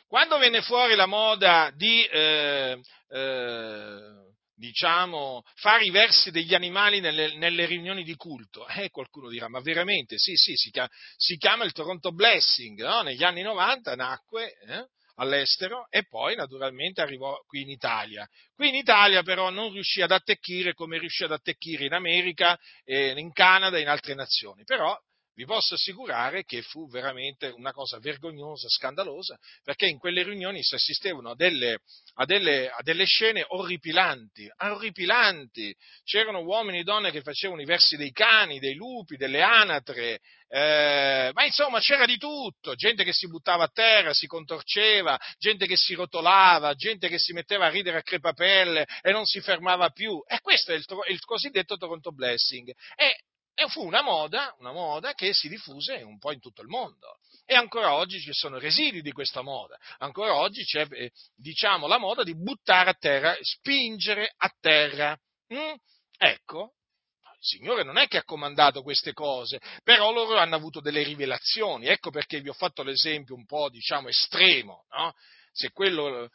Quando venne fuori la moda di, fare i versi degli animali nelle riunioni di culto, qualcuno dirà: ma veramente? Sì, si chiama il Toronto Blessing, no? Negli anni 90 nacque... all'estero, e poi naturalmente arrivò qui in Italia. Qui in Italia però non riuscì ad attecchire come riuscì ad attecchire in America, in Canada e in altre nazioni, però vi posso assicurare che fu veramente una cosa vergognosa, scandalosa, perché in quelle riunioni si assistevano a delle scene orripilanti, c'erano uomini e donne che facevano i versi dei cani, dei lupi, delle anatre, ma insomma c'era di tutto, gente che si buttava a terra, si contorceva, gente che si rotolava, gente che si metteva a ridere a crepapelle e non si fermava più, e questo è il cosiddetto Toronto Blessing. E fu una moda che si diffuse un po' in tutto il mondo, e ancora oggi ci sono residui di questa moda, ancora oggi c'è la moda di buttare a terra, spingere a terra. Ecco, il Signore non è che ha comandato queste cose, però loro hanno avuto delle rivelazioni, ecco perché vi ho fatto l'esempio un po' estremo, no? Se quello,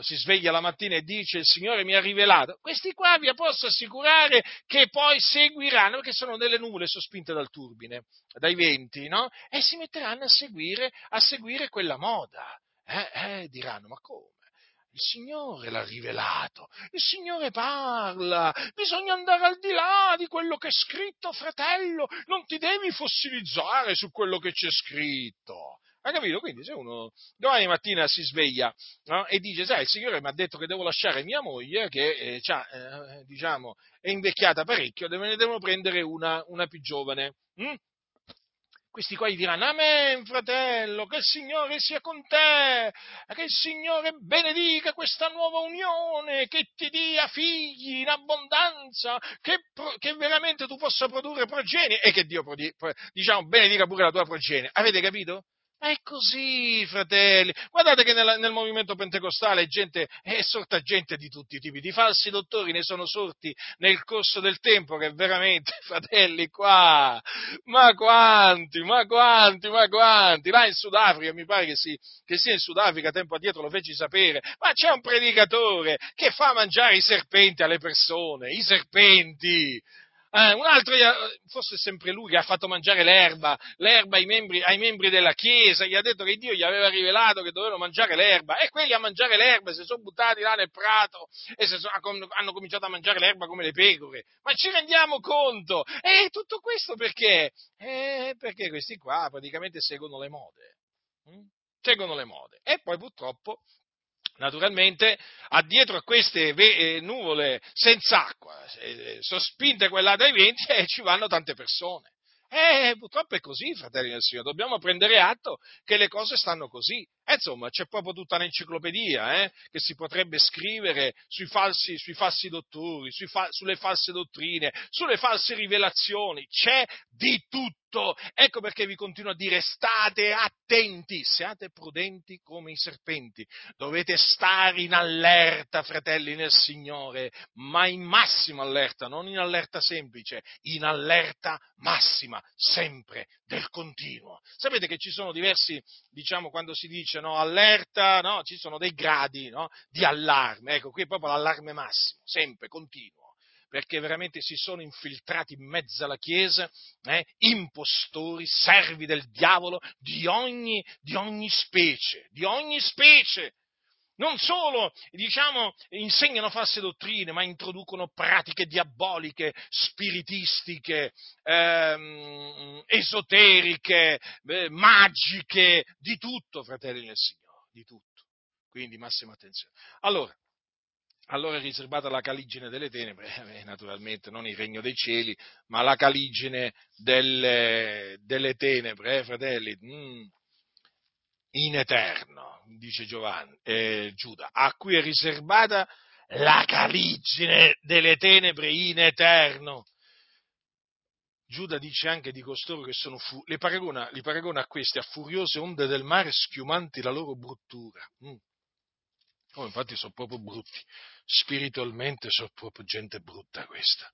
si sveglia la mattina e dice: il Signore mi ha rivelato, questi qua vi posso assicurare che poi seguiranno, perché sono delle nuvole sospinte dal turbine, dai venti, no? E si metteranno a seguire quella moda. Diranno: ma come? Il Signore l'ha rivelato, il Signore parla, bisogna andare al di là di quello che è scritto, fratello, non ti devi fossilizzare su quello che c'è scritto. Ha capito? Quindi se uno domani mattina si sveglia, no? E dice: sai, il Signore mi ha detto che devo lasciare mia moglie che è invecchiata parecchio, ne devono prendere una più giovane. Questi qua gli diranno: amen, fratello, che il Signore sia con te, che il Signore benedica questa nuova unione, che ti dia figli in abbondanza, che veramente tu possa produrre progenie e che Dio benedica pure la tua progenie. Avete capito? È così, fratelli. Guardate che nel movimento pentecostale è sorta gente di tutti i tipi, di falsi dottori ne sono sorti nel corso del tempo, che veramente, fratelli, qua, ma quanti, là in Sudafrica, mi pare che sia in Sudafrica, tempo addietro lo feci sapere, ma c'è un predicatore che fa mangiare i serpenti alle persone, un altro, forse sempre lui, che ha fatto mangiare l'erba ai membri della Chiesa, gli ha detto che Dio gli aveva rivelato che dovevano mangiare l'erba, e quelli a mangiare l'erba si sono buttati là nel prato e hanno cominciato a mangiare l'erba come le pecore. Ma ci rendiamo conto? E tutto questo perché? Perché questi qua praticamente seguono le mode, e poi purtroppo naturalmente addietro a queste nuvole senza acqua, sospinte quella dai venti, ci vanno tante persone. Purtroppo è così, fratelli del Signore, dobbiamo prendere atto che le cose stanno così. Insomma, c'è proprio tutta un'enciclopedia che si potrebbe scrivere sui falsi dottori, sulle false dottrine, sulle false rivelazioni, c'è di tutto. Ecco perché vi continuo a dire: state attenti, siate prudenti come i serpenti, dovete stare in allerta, fratelli nel Signore, ma in massima allerta, non in allerta semplice, in allerta massima, sempre, del continuo. Sapete che ci sono diversi, quando si dice voce, no? Allerta, no? Ci sono dei gradi, no? Di allarme. Ecco, qui è proprio l'allarme massimo, sempre, continuo, perché veramente si sono infiltrati in mezzo alla Chiesa, impostori, servi del diavolo di ogni specie. Non solo, diciamo, insegnano false dottrine, ma introducono pratiche diaboliche, spiritistiche, esoteriche, magiche, di tutto, fratelli del Signore, di tutto. Quindi massima attenzione. Allora è riservata la caligine delle tenebre, naturalmente non il regno dei cieli, ma la caligine delle tenebre, fratelli. In eterno, dice Giuda, a cui è riservata la caligine delle tenebre in eterno. Giuda dice anche di costoro che sono li paragona a queste, a furiose onde del mare schiumanti la loro bruttura. Oh, infatti sono proprio brutti, spiritualmente sono proprio gente brutta questa.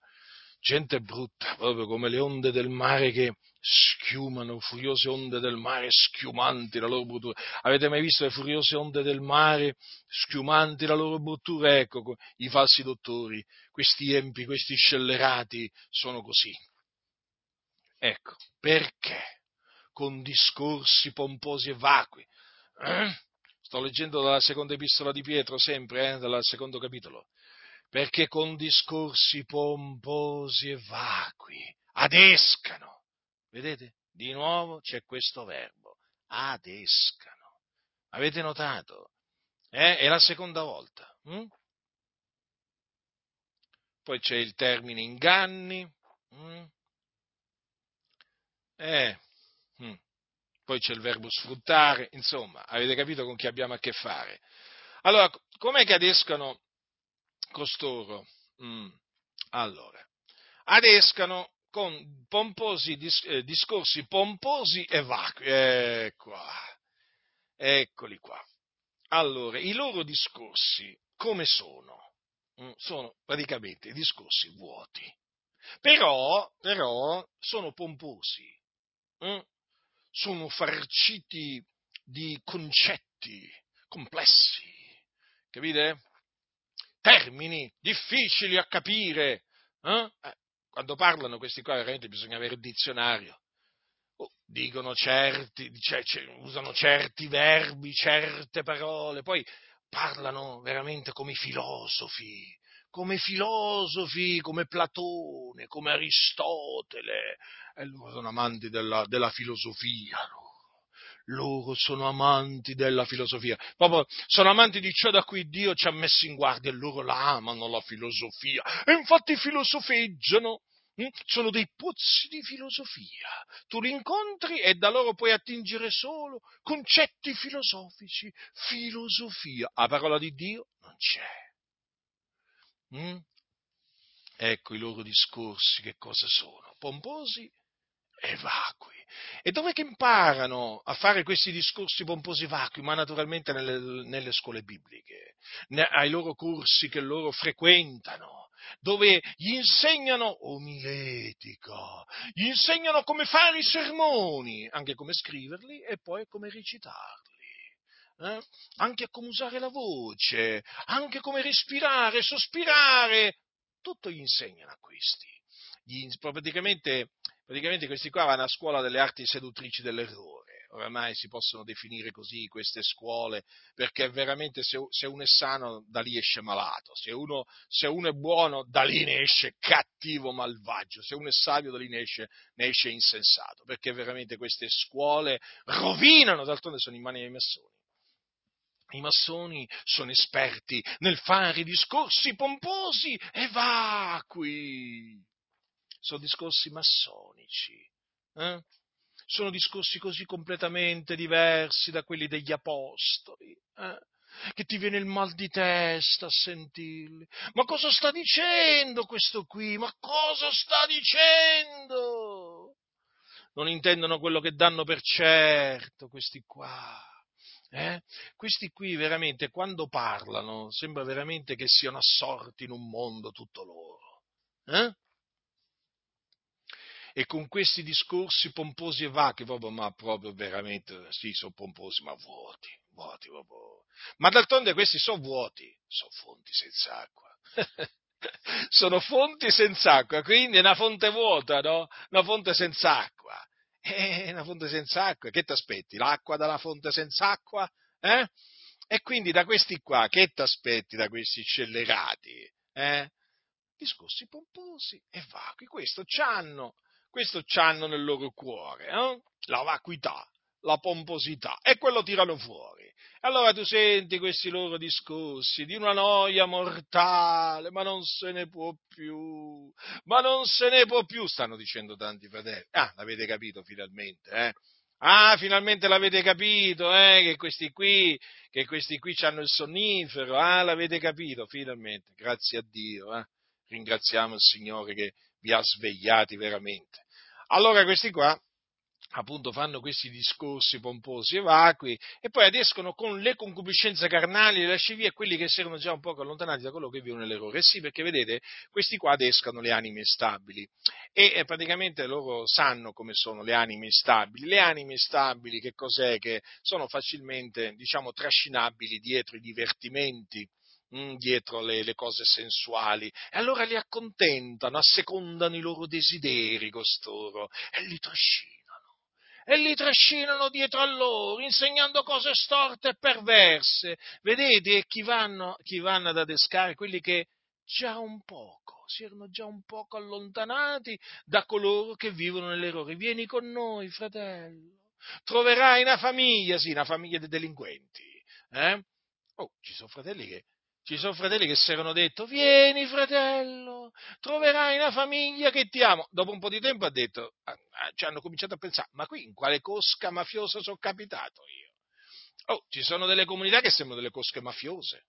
Gente brutta, proprio come le onde del mare che schiumano, furiose onde del mare schiumanti la loro bruttura. Avete mai visto le furiose onde del mare schiumanti la loro bruttura? Ecco, i falsi dottori, questi empi, questi scellerati sono così. Ecco, perché? Con discorsi pomposi e vacui. Sto leggendo dalla seconda epistola di Pietro, sempre, dal secondo capitolo. Perché con discorsi pomposi e vacui adescano, vedete? Di nuovo c'è questo verbo, adescano. Avete notato? È la seconda volta. Poi c'è il termine inganni. Poi c'è il verbo sfruttare. Insomma, avete capito con chi abbiamo a che fare. Allora, com'è che adescano costoro? Allora, adescano con pomposi discorsi pomposi e vacui. Eccoli qua. Allora, i loro discorsi come sono? Sono praticamente discorsi vuoti, però sono pomposi, sono farciti di concetti complessi, capite? Termini difficili a capire. Quando parlano questi qua veramente bisogna avere il dizionario. Dicono usano certi verbi, certe parole, poi parlano veramente come filosofi, come Platone, come Aristotele. E loro sono amanti della filosofia. Loro sono amanti della filosofia, proprio sono amanti di ciò da cui Dio ci ha messo in guardia, e loro la amano la filosofia, e infatti filosofeggiano, sono dei pozzi di filosofia, tu li incontri e da loro puoi attingere solo concetti filosofici, filosofia, la parola di Dio non c'è. Ecco i loro discorsi che cosa sono, pomposi e vacui. E dov'è che imparano a fare questi discorsi pomposi vacui? Ma naturalmente nelle scuole bibliche, ai loro corsi che loro frequentano, dove gli insegnano omiletica, gli insegnano come fare i sermoni, anche come scriverli e poi come recitarli. Anche come usare la voce, anche come respirare, sospirare, tutto gli insegnano a questi. Praticamente questi qua vanno a scuola delle arti seduttrici dell'errore, oramai si possono definire così queste scuole, perché veramente se uno è sano da lì esce malato, se uno è buono da lì ne esce cattivo, malvagio, se uno è savio da lì ne esce insensato, perché veramente queste scuole rovinano, d'altronde sono in mano ai massoni. I massoni sono esperti nel fare discorsi pomposi e vacui. Sono discorsi massonici, sono discorsi così completamente diversi da quelli degli apostoli, che ti viene il mal di testa a sentirli. Ma cosa sta dicendo questo qui? Ma cosa sta dicendo? Non intendono quello che danno per certo questi qua. Questi qui veramente quando parlano sembra veramente che siano assorti in un mondo tutto loro. E con questi discorsi pomposi e vacui, ma proprio veramente, sì, sono pomposi, ma vuoti, vuoti proprio. Ma d'altronde questi sono vuoti, sono fonti senza acqua. Sono fonti senza acqua, quindi è una fonte vuota, no? Una fonte senza acqua. Una fonte senza acqua, che ti aspetti? L'acqua dalla fonte senza acqua? Eh? E quindi da questi qua, che ti aspetti da questi scellerati? Eh? Discorsi pomposi e vacui, questo c'hanno nel loro cuore, eh? La vacuità, la pomposità, e quello tirano fuori. Allora tu senti questi loro discorsi di una noia mortale, ma non se ne può più, stanno dicendo tanti fratelli. Ah, l'avete capito finalmente, eh? Ah, finalmente l'avete capito, che questi qui c'hanno il sonnifero, ah, l'avete capito, finalmente, grazie a Dio, eh? Ringraziamo il Signore che vi ha svegliati veramente. Allora questi qua, appunto, fanno questi discorsi pomposi e vacui e poi adescono con le concupiscenze carnali e lascivie quelli che si erano già un po' allontanati da quello che vivono nell'errore. Sì, perché vedete, questi qua adescano le anime stabili e praticamente loro sanno come sono le anime stabili. Le anime stabili che cos'è? Che sono facilmente, diciamo, trascinabili dietro i divertimenti, dietro le cose sensuali, e allora li accontentano, assecondano i loro desideri costoro e li trascinano dietro a loro, insegnando cose storte e perverse. Vedete chi vanno ad adescare? Quelli che si erano già un poco allontanati da coloro che vivono nell'errore. Vieni con noi, fratello, troverai una famiglia di delinquenti, eh? Oh, ci sono fratelli che si erano detto: vieni, fratello, troverai una famiglia che ti ama. Dopo un po' di tempo hanno cominciato a pensare: ma qui in quale cosca mafiosa sono capitato io? Oh, ci sono delle comunità che sembrano delle cosche mafiose,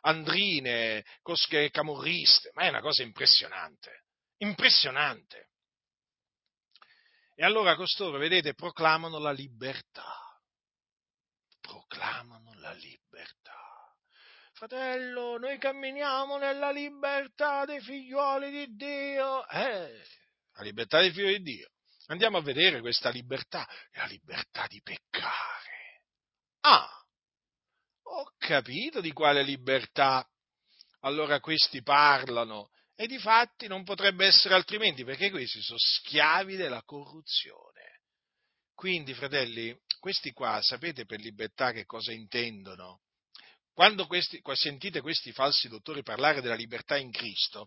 andrine, cosche camorriste, ma è una cosa impressionante, impressionante. E allora costoro, vedete, proclamano la libertà. Fratello, noi camminiamo nella libertà dei figlioli di Dio. La libertà dei figli di Dio. Andiamo a vedere questa libertà. La libertà di peccare. Ah, ho capito di quale libertà. Allora questi parlano. E difatti non potrebbe essere altrimenti, perché questi sono schiavi della corruzione. Quindi, fratelli, questi qua, sapete per libertà che cosa intendono? Quando sentite questi falsi dottori parlare della libertà in Cristo,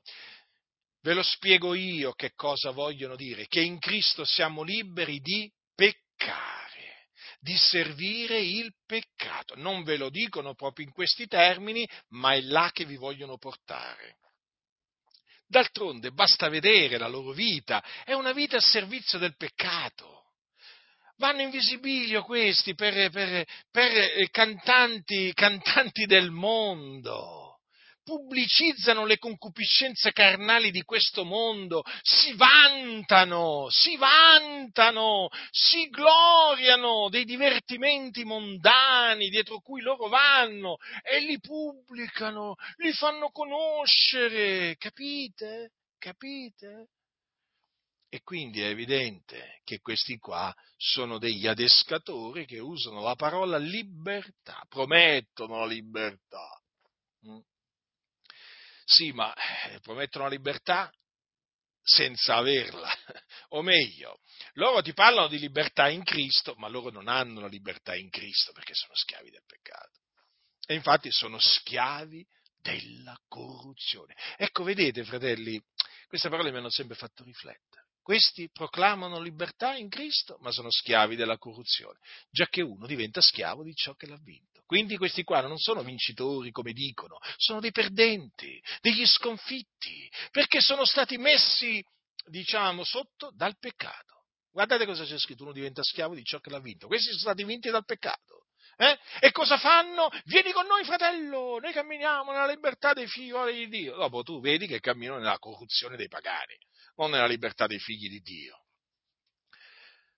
ve lo spiego io che cosa vogliono dire: che in Cristo siamo liberi di peccare, di servire il peccato. Non ve lo dicono proprio in questi termini, ma è là che vi vogliono portare. D'altronde basta vedere la loro vita, è una vita a servizio del peccato. Vanno in visibilio questi per cantanti del mondo, pubblicizzano le concupiscenze carnali di questo mondo, si vantano, si gloriano dei divertimenti mondani dietro cui loro vanno e li pubblicano, li fanno conoscere, capite? E quindi è evidente che questi qua sono degli adescatori che usano la parola libertà, promettono la libertà. Sì, ma promettono la libertà senza averla, o meglio, loro ti parlano di libertà in Cristo, ma loro non hanno la libertà in Cristo perché sono schiavi del peccato. E infatti sono schiavi della corruzione. Ecco, vedete, fratelli, queste parole mi hanno sempre fatto riflettere. Questi proclamano libertà in Cristo, ma sono schiavi della corruzione, giacché uno diventa schiavo di ciò che l'ha vinto. Quindi questi qua non sono vincitori, come dicono, sono dei perdenti, degli sconfitti, perché sono stati messi, diciamo, sotto dal peccato. Guardate cosa c'è scritto: uno diventa schiavo di ciò che l'ha vinto. Questi sono stati vinti dal peccato. E cosa fanno? Vieni con noi, fratello, noi camminiamo nella libertà dei figli di Dio. Dopo tu vedi che camminano nella corruzione dei pagani, non nella libertà dei figli di Dio.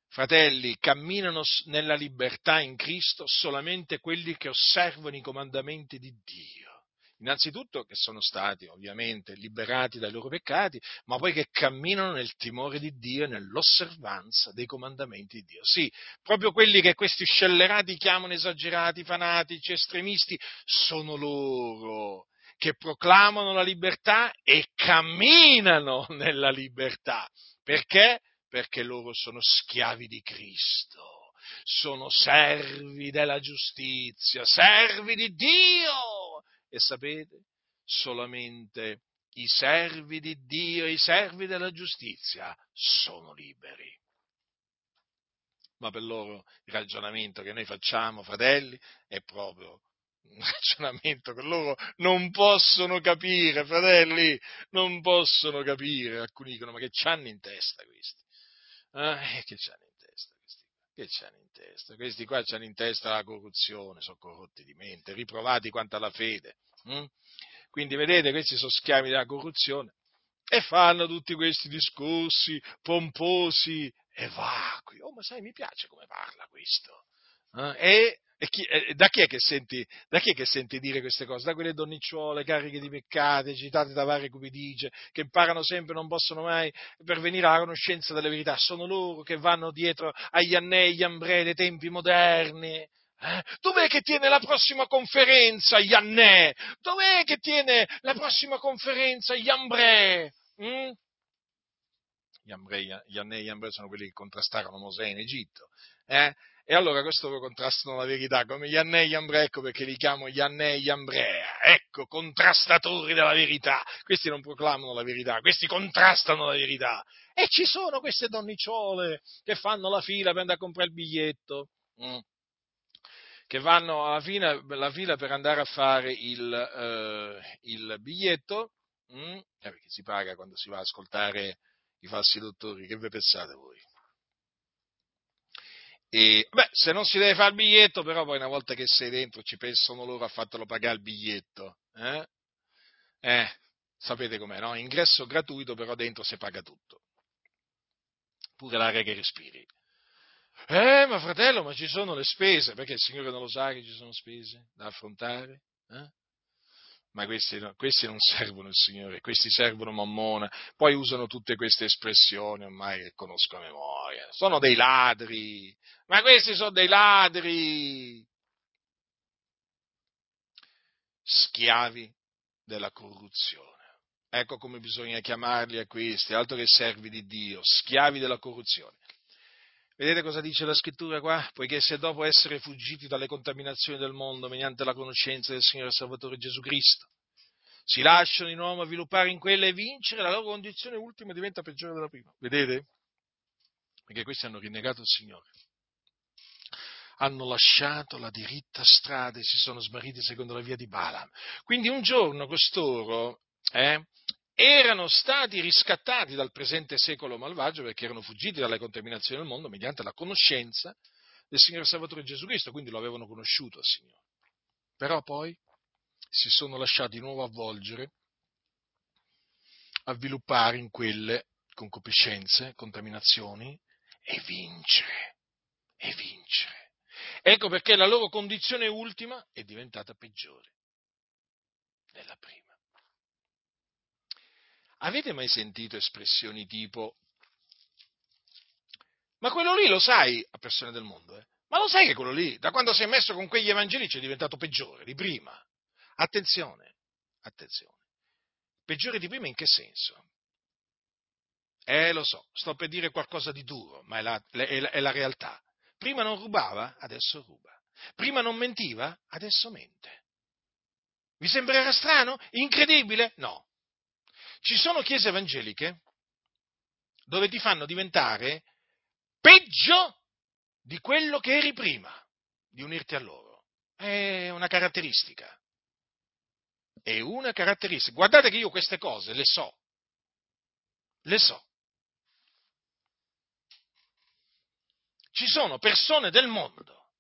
Fratelli, camminano nella libertà in Cristo solamente quelli che osservano i comandamenti di Dio, Innanzitutto che sono stati ovviamente liberati dai loro peccati, ma poi che camminano nel timore di Dio e nell'osservanza dei comandamenti di Dio. Sì, proprio quelli che questi scellerati chiamano esagerati, fanatici, estremisti, sono loro che proclamano la libertà e camminano nella libertà. Perché? Perché loro sono schiavi di Cristo, sono servi della giustizia, servi di Dio. E sapete, solamente i servi di Dio e i servi della giustizia sono liberi. Ma per loro il ragionamento che noi facciamo, fratelli, è proprio un ragionamento che loro non possono capire, fratelli, non possono capire. Alcuni dicono, ma che c'hanno in testa questi? Che c'hanno in testa questi? Che c'hanno in testa? Questi qua c'hanno in testa la corruzione, sono corrotti di mente, riprovati quanto alla fede. Quindi vedete, questi sono schiavi della corruzione e fanno tutti questi discorsi pomposi e vacui. Oh, ma sai, mi piace come parla questo. Da chi è che senti dire queste cose? Da quelle donnicciuole cariche di peccati, agitate da varie cupidigie, che imparano sempre, non possono mai pervenire alla conoscenza della verità. Sono loro che vanno dietro agli Ianne e Iambre dei tempi moderni. Dov'è che tiene la prossima conferenza Ianne? Dov'è che tiene la prossima conferenza Iambre? Ianne e Iambre sono quelli che contrastarono Mosè in Egitto. E allora questo lo contrastano la verità, come Ianne e Iambre, ecco perché li chiamo Ianne e Iambrea, ecco, contrastatori della verità. Questi non proclamano la verità, questi contrastano la verità. E ci sono queste donnicciole che fanno la fila per andare a comprare il biglietto, che vanno alla fine, la fila per andare a fare il biglietto, perché si paga quando si va ad ascoltare i falsi dottori, che ve pensate voi? E, se non si deve fare il biglietto, però poi una volta che sei dentro ci pensano loro a fartelo pagare il biglietto. Sapete com'è, no? Ingresso gratuito, però dentro si paga tutto. Pure l'aria che respiri. Ma fratello, ma ci sono le spese, perché il Signore non lo sa che ci sono spese da affrontare? Ma questi non servono il Signore, questi servono Mammona. Poi usano tutte queste espressioni ormai che conosco a memoria. Sono dei ladri, ma questi sono dei ladri, schiavi della corruzione. Ecco come bisogna chiamarli a questi, altro che servi di Dio, schiavi della corruzione. Vedete cosa dice la scrittura qua? Poiché se dopo essere fuggiti dalle contaminazioni del mondo mediante la conoscenza del Signore Salvatore Gesù Cristo, si lasciano di nuovo avviluppare in quella e vincere, la loro condizione ultima diventa peggiore della prima. Vedete? Perché questi hanno rinnegato il Signore. Hanno lasciato la diritta strada e si sono smarriti secondo la via di Balaam. Quindi un giorno costoro erano stati riscattati dal presente secolo malvagio perché erano fuggiti dalle contaminazioni del mondo mediante la conoscenza del Signore Salvatore Gesù Cristo, quindi lo avevano conosciuto al Signore. Però poi si sono lasciati di nuovo avvolgere, avviluppare in quelle concupiscenze, contaminazioni e vincere, e vincere. Ecco perché la loro condizione ultima è diventata peggiore della prima. Avete mai sentito espressioni tipo ma quello lì lo sai, a persone del mondo, ma lo sai che quello lì, da quando si è messo con quegli evangelici è diventato peggiore di prima? Attenzione, attenzione. Peggiore di prima in che senso? Lo so, sto per dire qualcosa di duro, ma è la realtà. Prima non rubava, adesso ruba. Prima non mentiva, adesso mente. Vi sembrerà strano? Incredibile? No. Ci sono chiese evangeliche dove ti fanno diventare peggio di quello che eri prima di unirti a loro. È una caratteristica. È una caratteristica. Guardate che io queste cose le so. Le so. Ci sono persone del mondo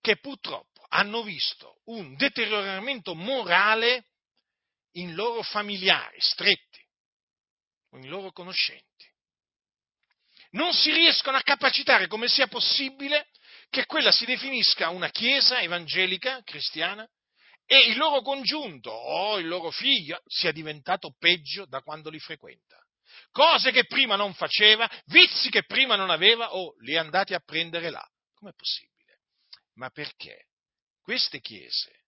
che purtroppo hanno visto un deterioramento morale in loro familiari stretti, o in loro conoscenti. Non si riescono a capacitare come sia possibile che quella si definisca una chiesa evangelica cristiana e il loro congiunto o il loro figlio sia diventato peggio da quando li frequenta. Cose che prima non faceva, vizi che prima non aveva, li è andati a prendere là. Com'è possibile? Ma perché? Queste chiese,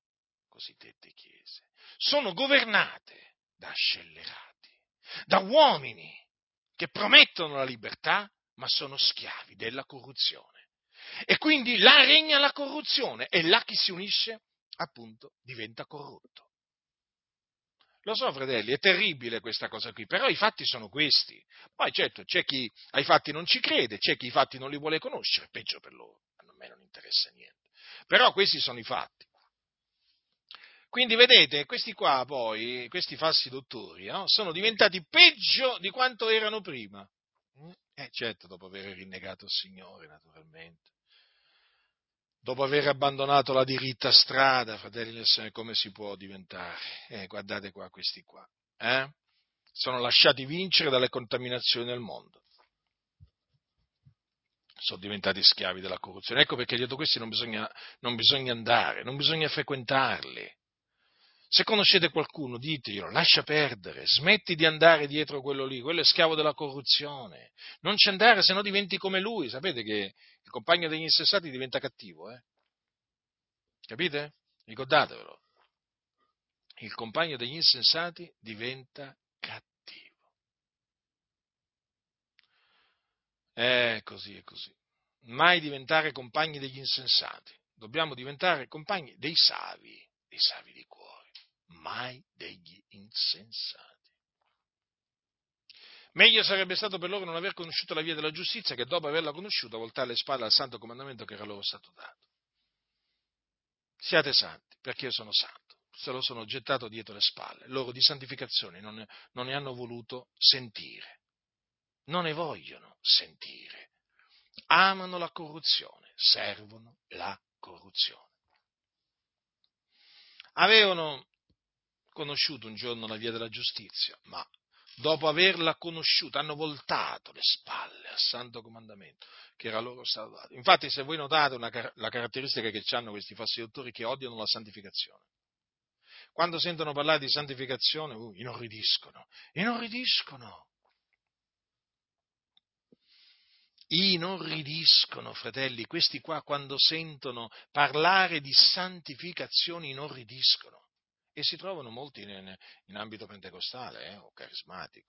cosiddette chiese, sono governate da scellerati, da uomini che promettono la libertà, ma sono schiavi della corruzione. E quindi là regna la corruzione, e là chi si unisce, appunto, diventa corrotto. Lo so, fratelli, è terribile questa cosa qui, però i fatti sono questi. Poi certo, c'è chi ai fatti non ci crede, c'è chi i fatti non li vuole conoscere, peggio per loro, a me non interessa niente. Però questi sono i fatti. Quindi vedete, questi qua poi, questi falsi dottori, no? Sono diventati peggio di quanto erano prima. Certo, dopo aver rinnegato il Signore, naturalmente. Dopo aver abbandonato la diritta strada, fratelli del Signore, come si può diventare? Guardate qua, questi qua. Sono lasciati vincere dalle contaminazioni del mondo. Sono diventati schiavi della corruzione. Ecco perché dietro questi non bisogna andare, non bisogna frequentarli. Se conoscete qualcuno, diteglielo, lascia perdere, smetti di andare dietro quello lì, quello è schiavo della corruzione. Non ci andare, se no diventi come lui. Sapete che il compagno degli insensati diventa cattivo, Capite? Ricordatevelo. Il compagno degli insensati diventa cattivo. È così. Mai diventare compagni degli insensati. Dobbiamo diventare compagni dei savi di cuore. Mai degli insensati. Meglio sarebbe stato per loro non aver conosciuto la via della giustizia che dopo averla conosciuta voltare le spalle al santo comandamento che era loro stato dato. Siate santi, perché io sono santo. Se lo sono gettato dietro le spalle. Loro di santificazione non ne hanno voluto sentire. Non ne vogliono sentire. Amano la corruzione, servono la corruzione. Avevano conosciuto un giorno la via della giustizia, ma dopo averla conosciuta hanno voltato le spalle al santo comandamento che era loro stato dato. Infatti, se voi notate la caratteristica che hanno questi falsi dottori, che odiano la santificazione. Quando sentono parlare di santificazione, inorridiscono, fratelli. Questi qua, quando sentono parlare di santificazione, inorridiscono. E si trovano molti in ambito pentecostale o carismatico.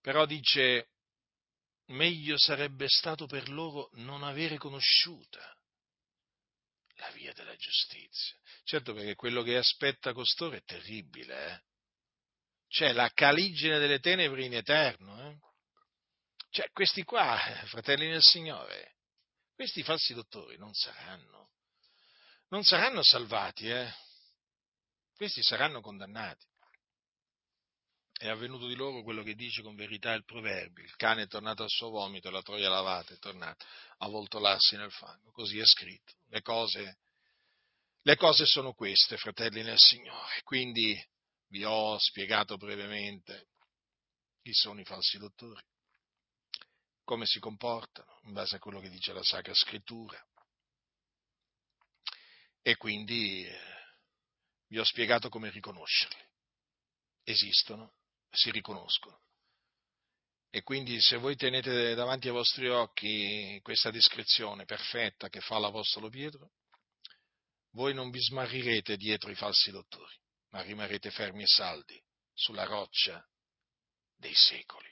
Però dice, meglio sarebbe stato per loro non avere conosciuta la via della giustizia. Certo, perché quello che aspetta costoro è terribile, C'è la caligine delle tenebre in eterno, Cioè, questi qua, fratelli nel Signore, questi falsi dottori non saranno salvati, Questi saranno condannati. È avvenuto di loro quello che dice con verità il proverbio: il cane è tornato al suo vomito, la troia lavata è tornata a voltolarsi nel fango. Così è scritto. Le cose sono queste, fratelli nel Signore. Quindi vi ho spiegato brevemente chi sono i falsi dottori, come si comportano in base a quello che dice la Sacra Scrittura. E quindi vi ho spiegato come riconoscerli. Esistono, si riconoscono. E quindi se voi tenete davanti ai vostri occhi questa descrizione perfetta che fa l'Apostolo Pietro, voi non vi smarrirete dietro i falsi dottori, ma rimarrete fermi e saldi sulla roccia dei secoli.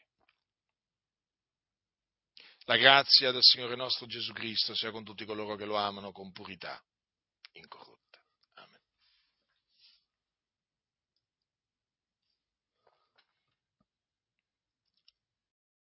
La grazia del Signore nostro Gesù Cristo sia con tutti coloro che lo amano con purità incorrotta.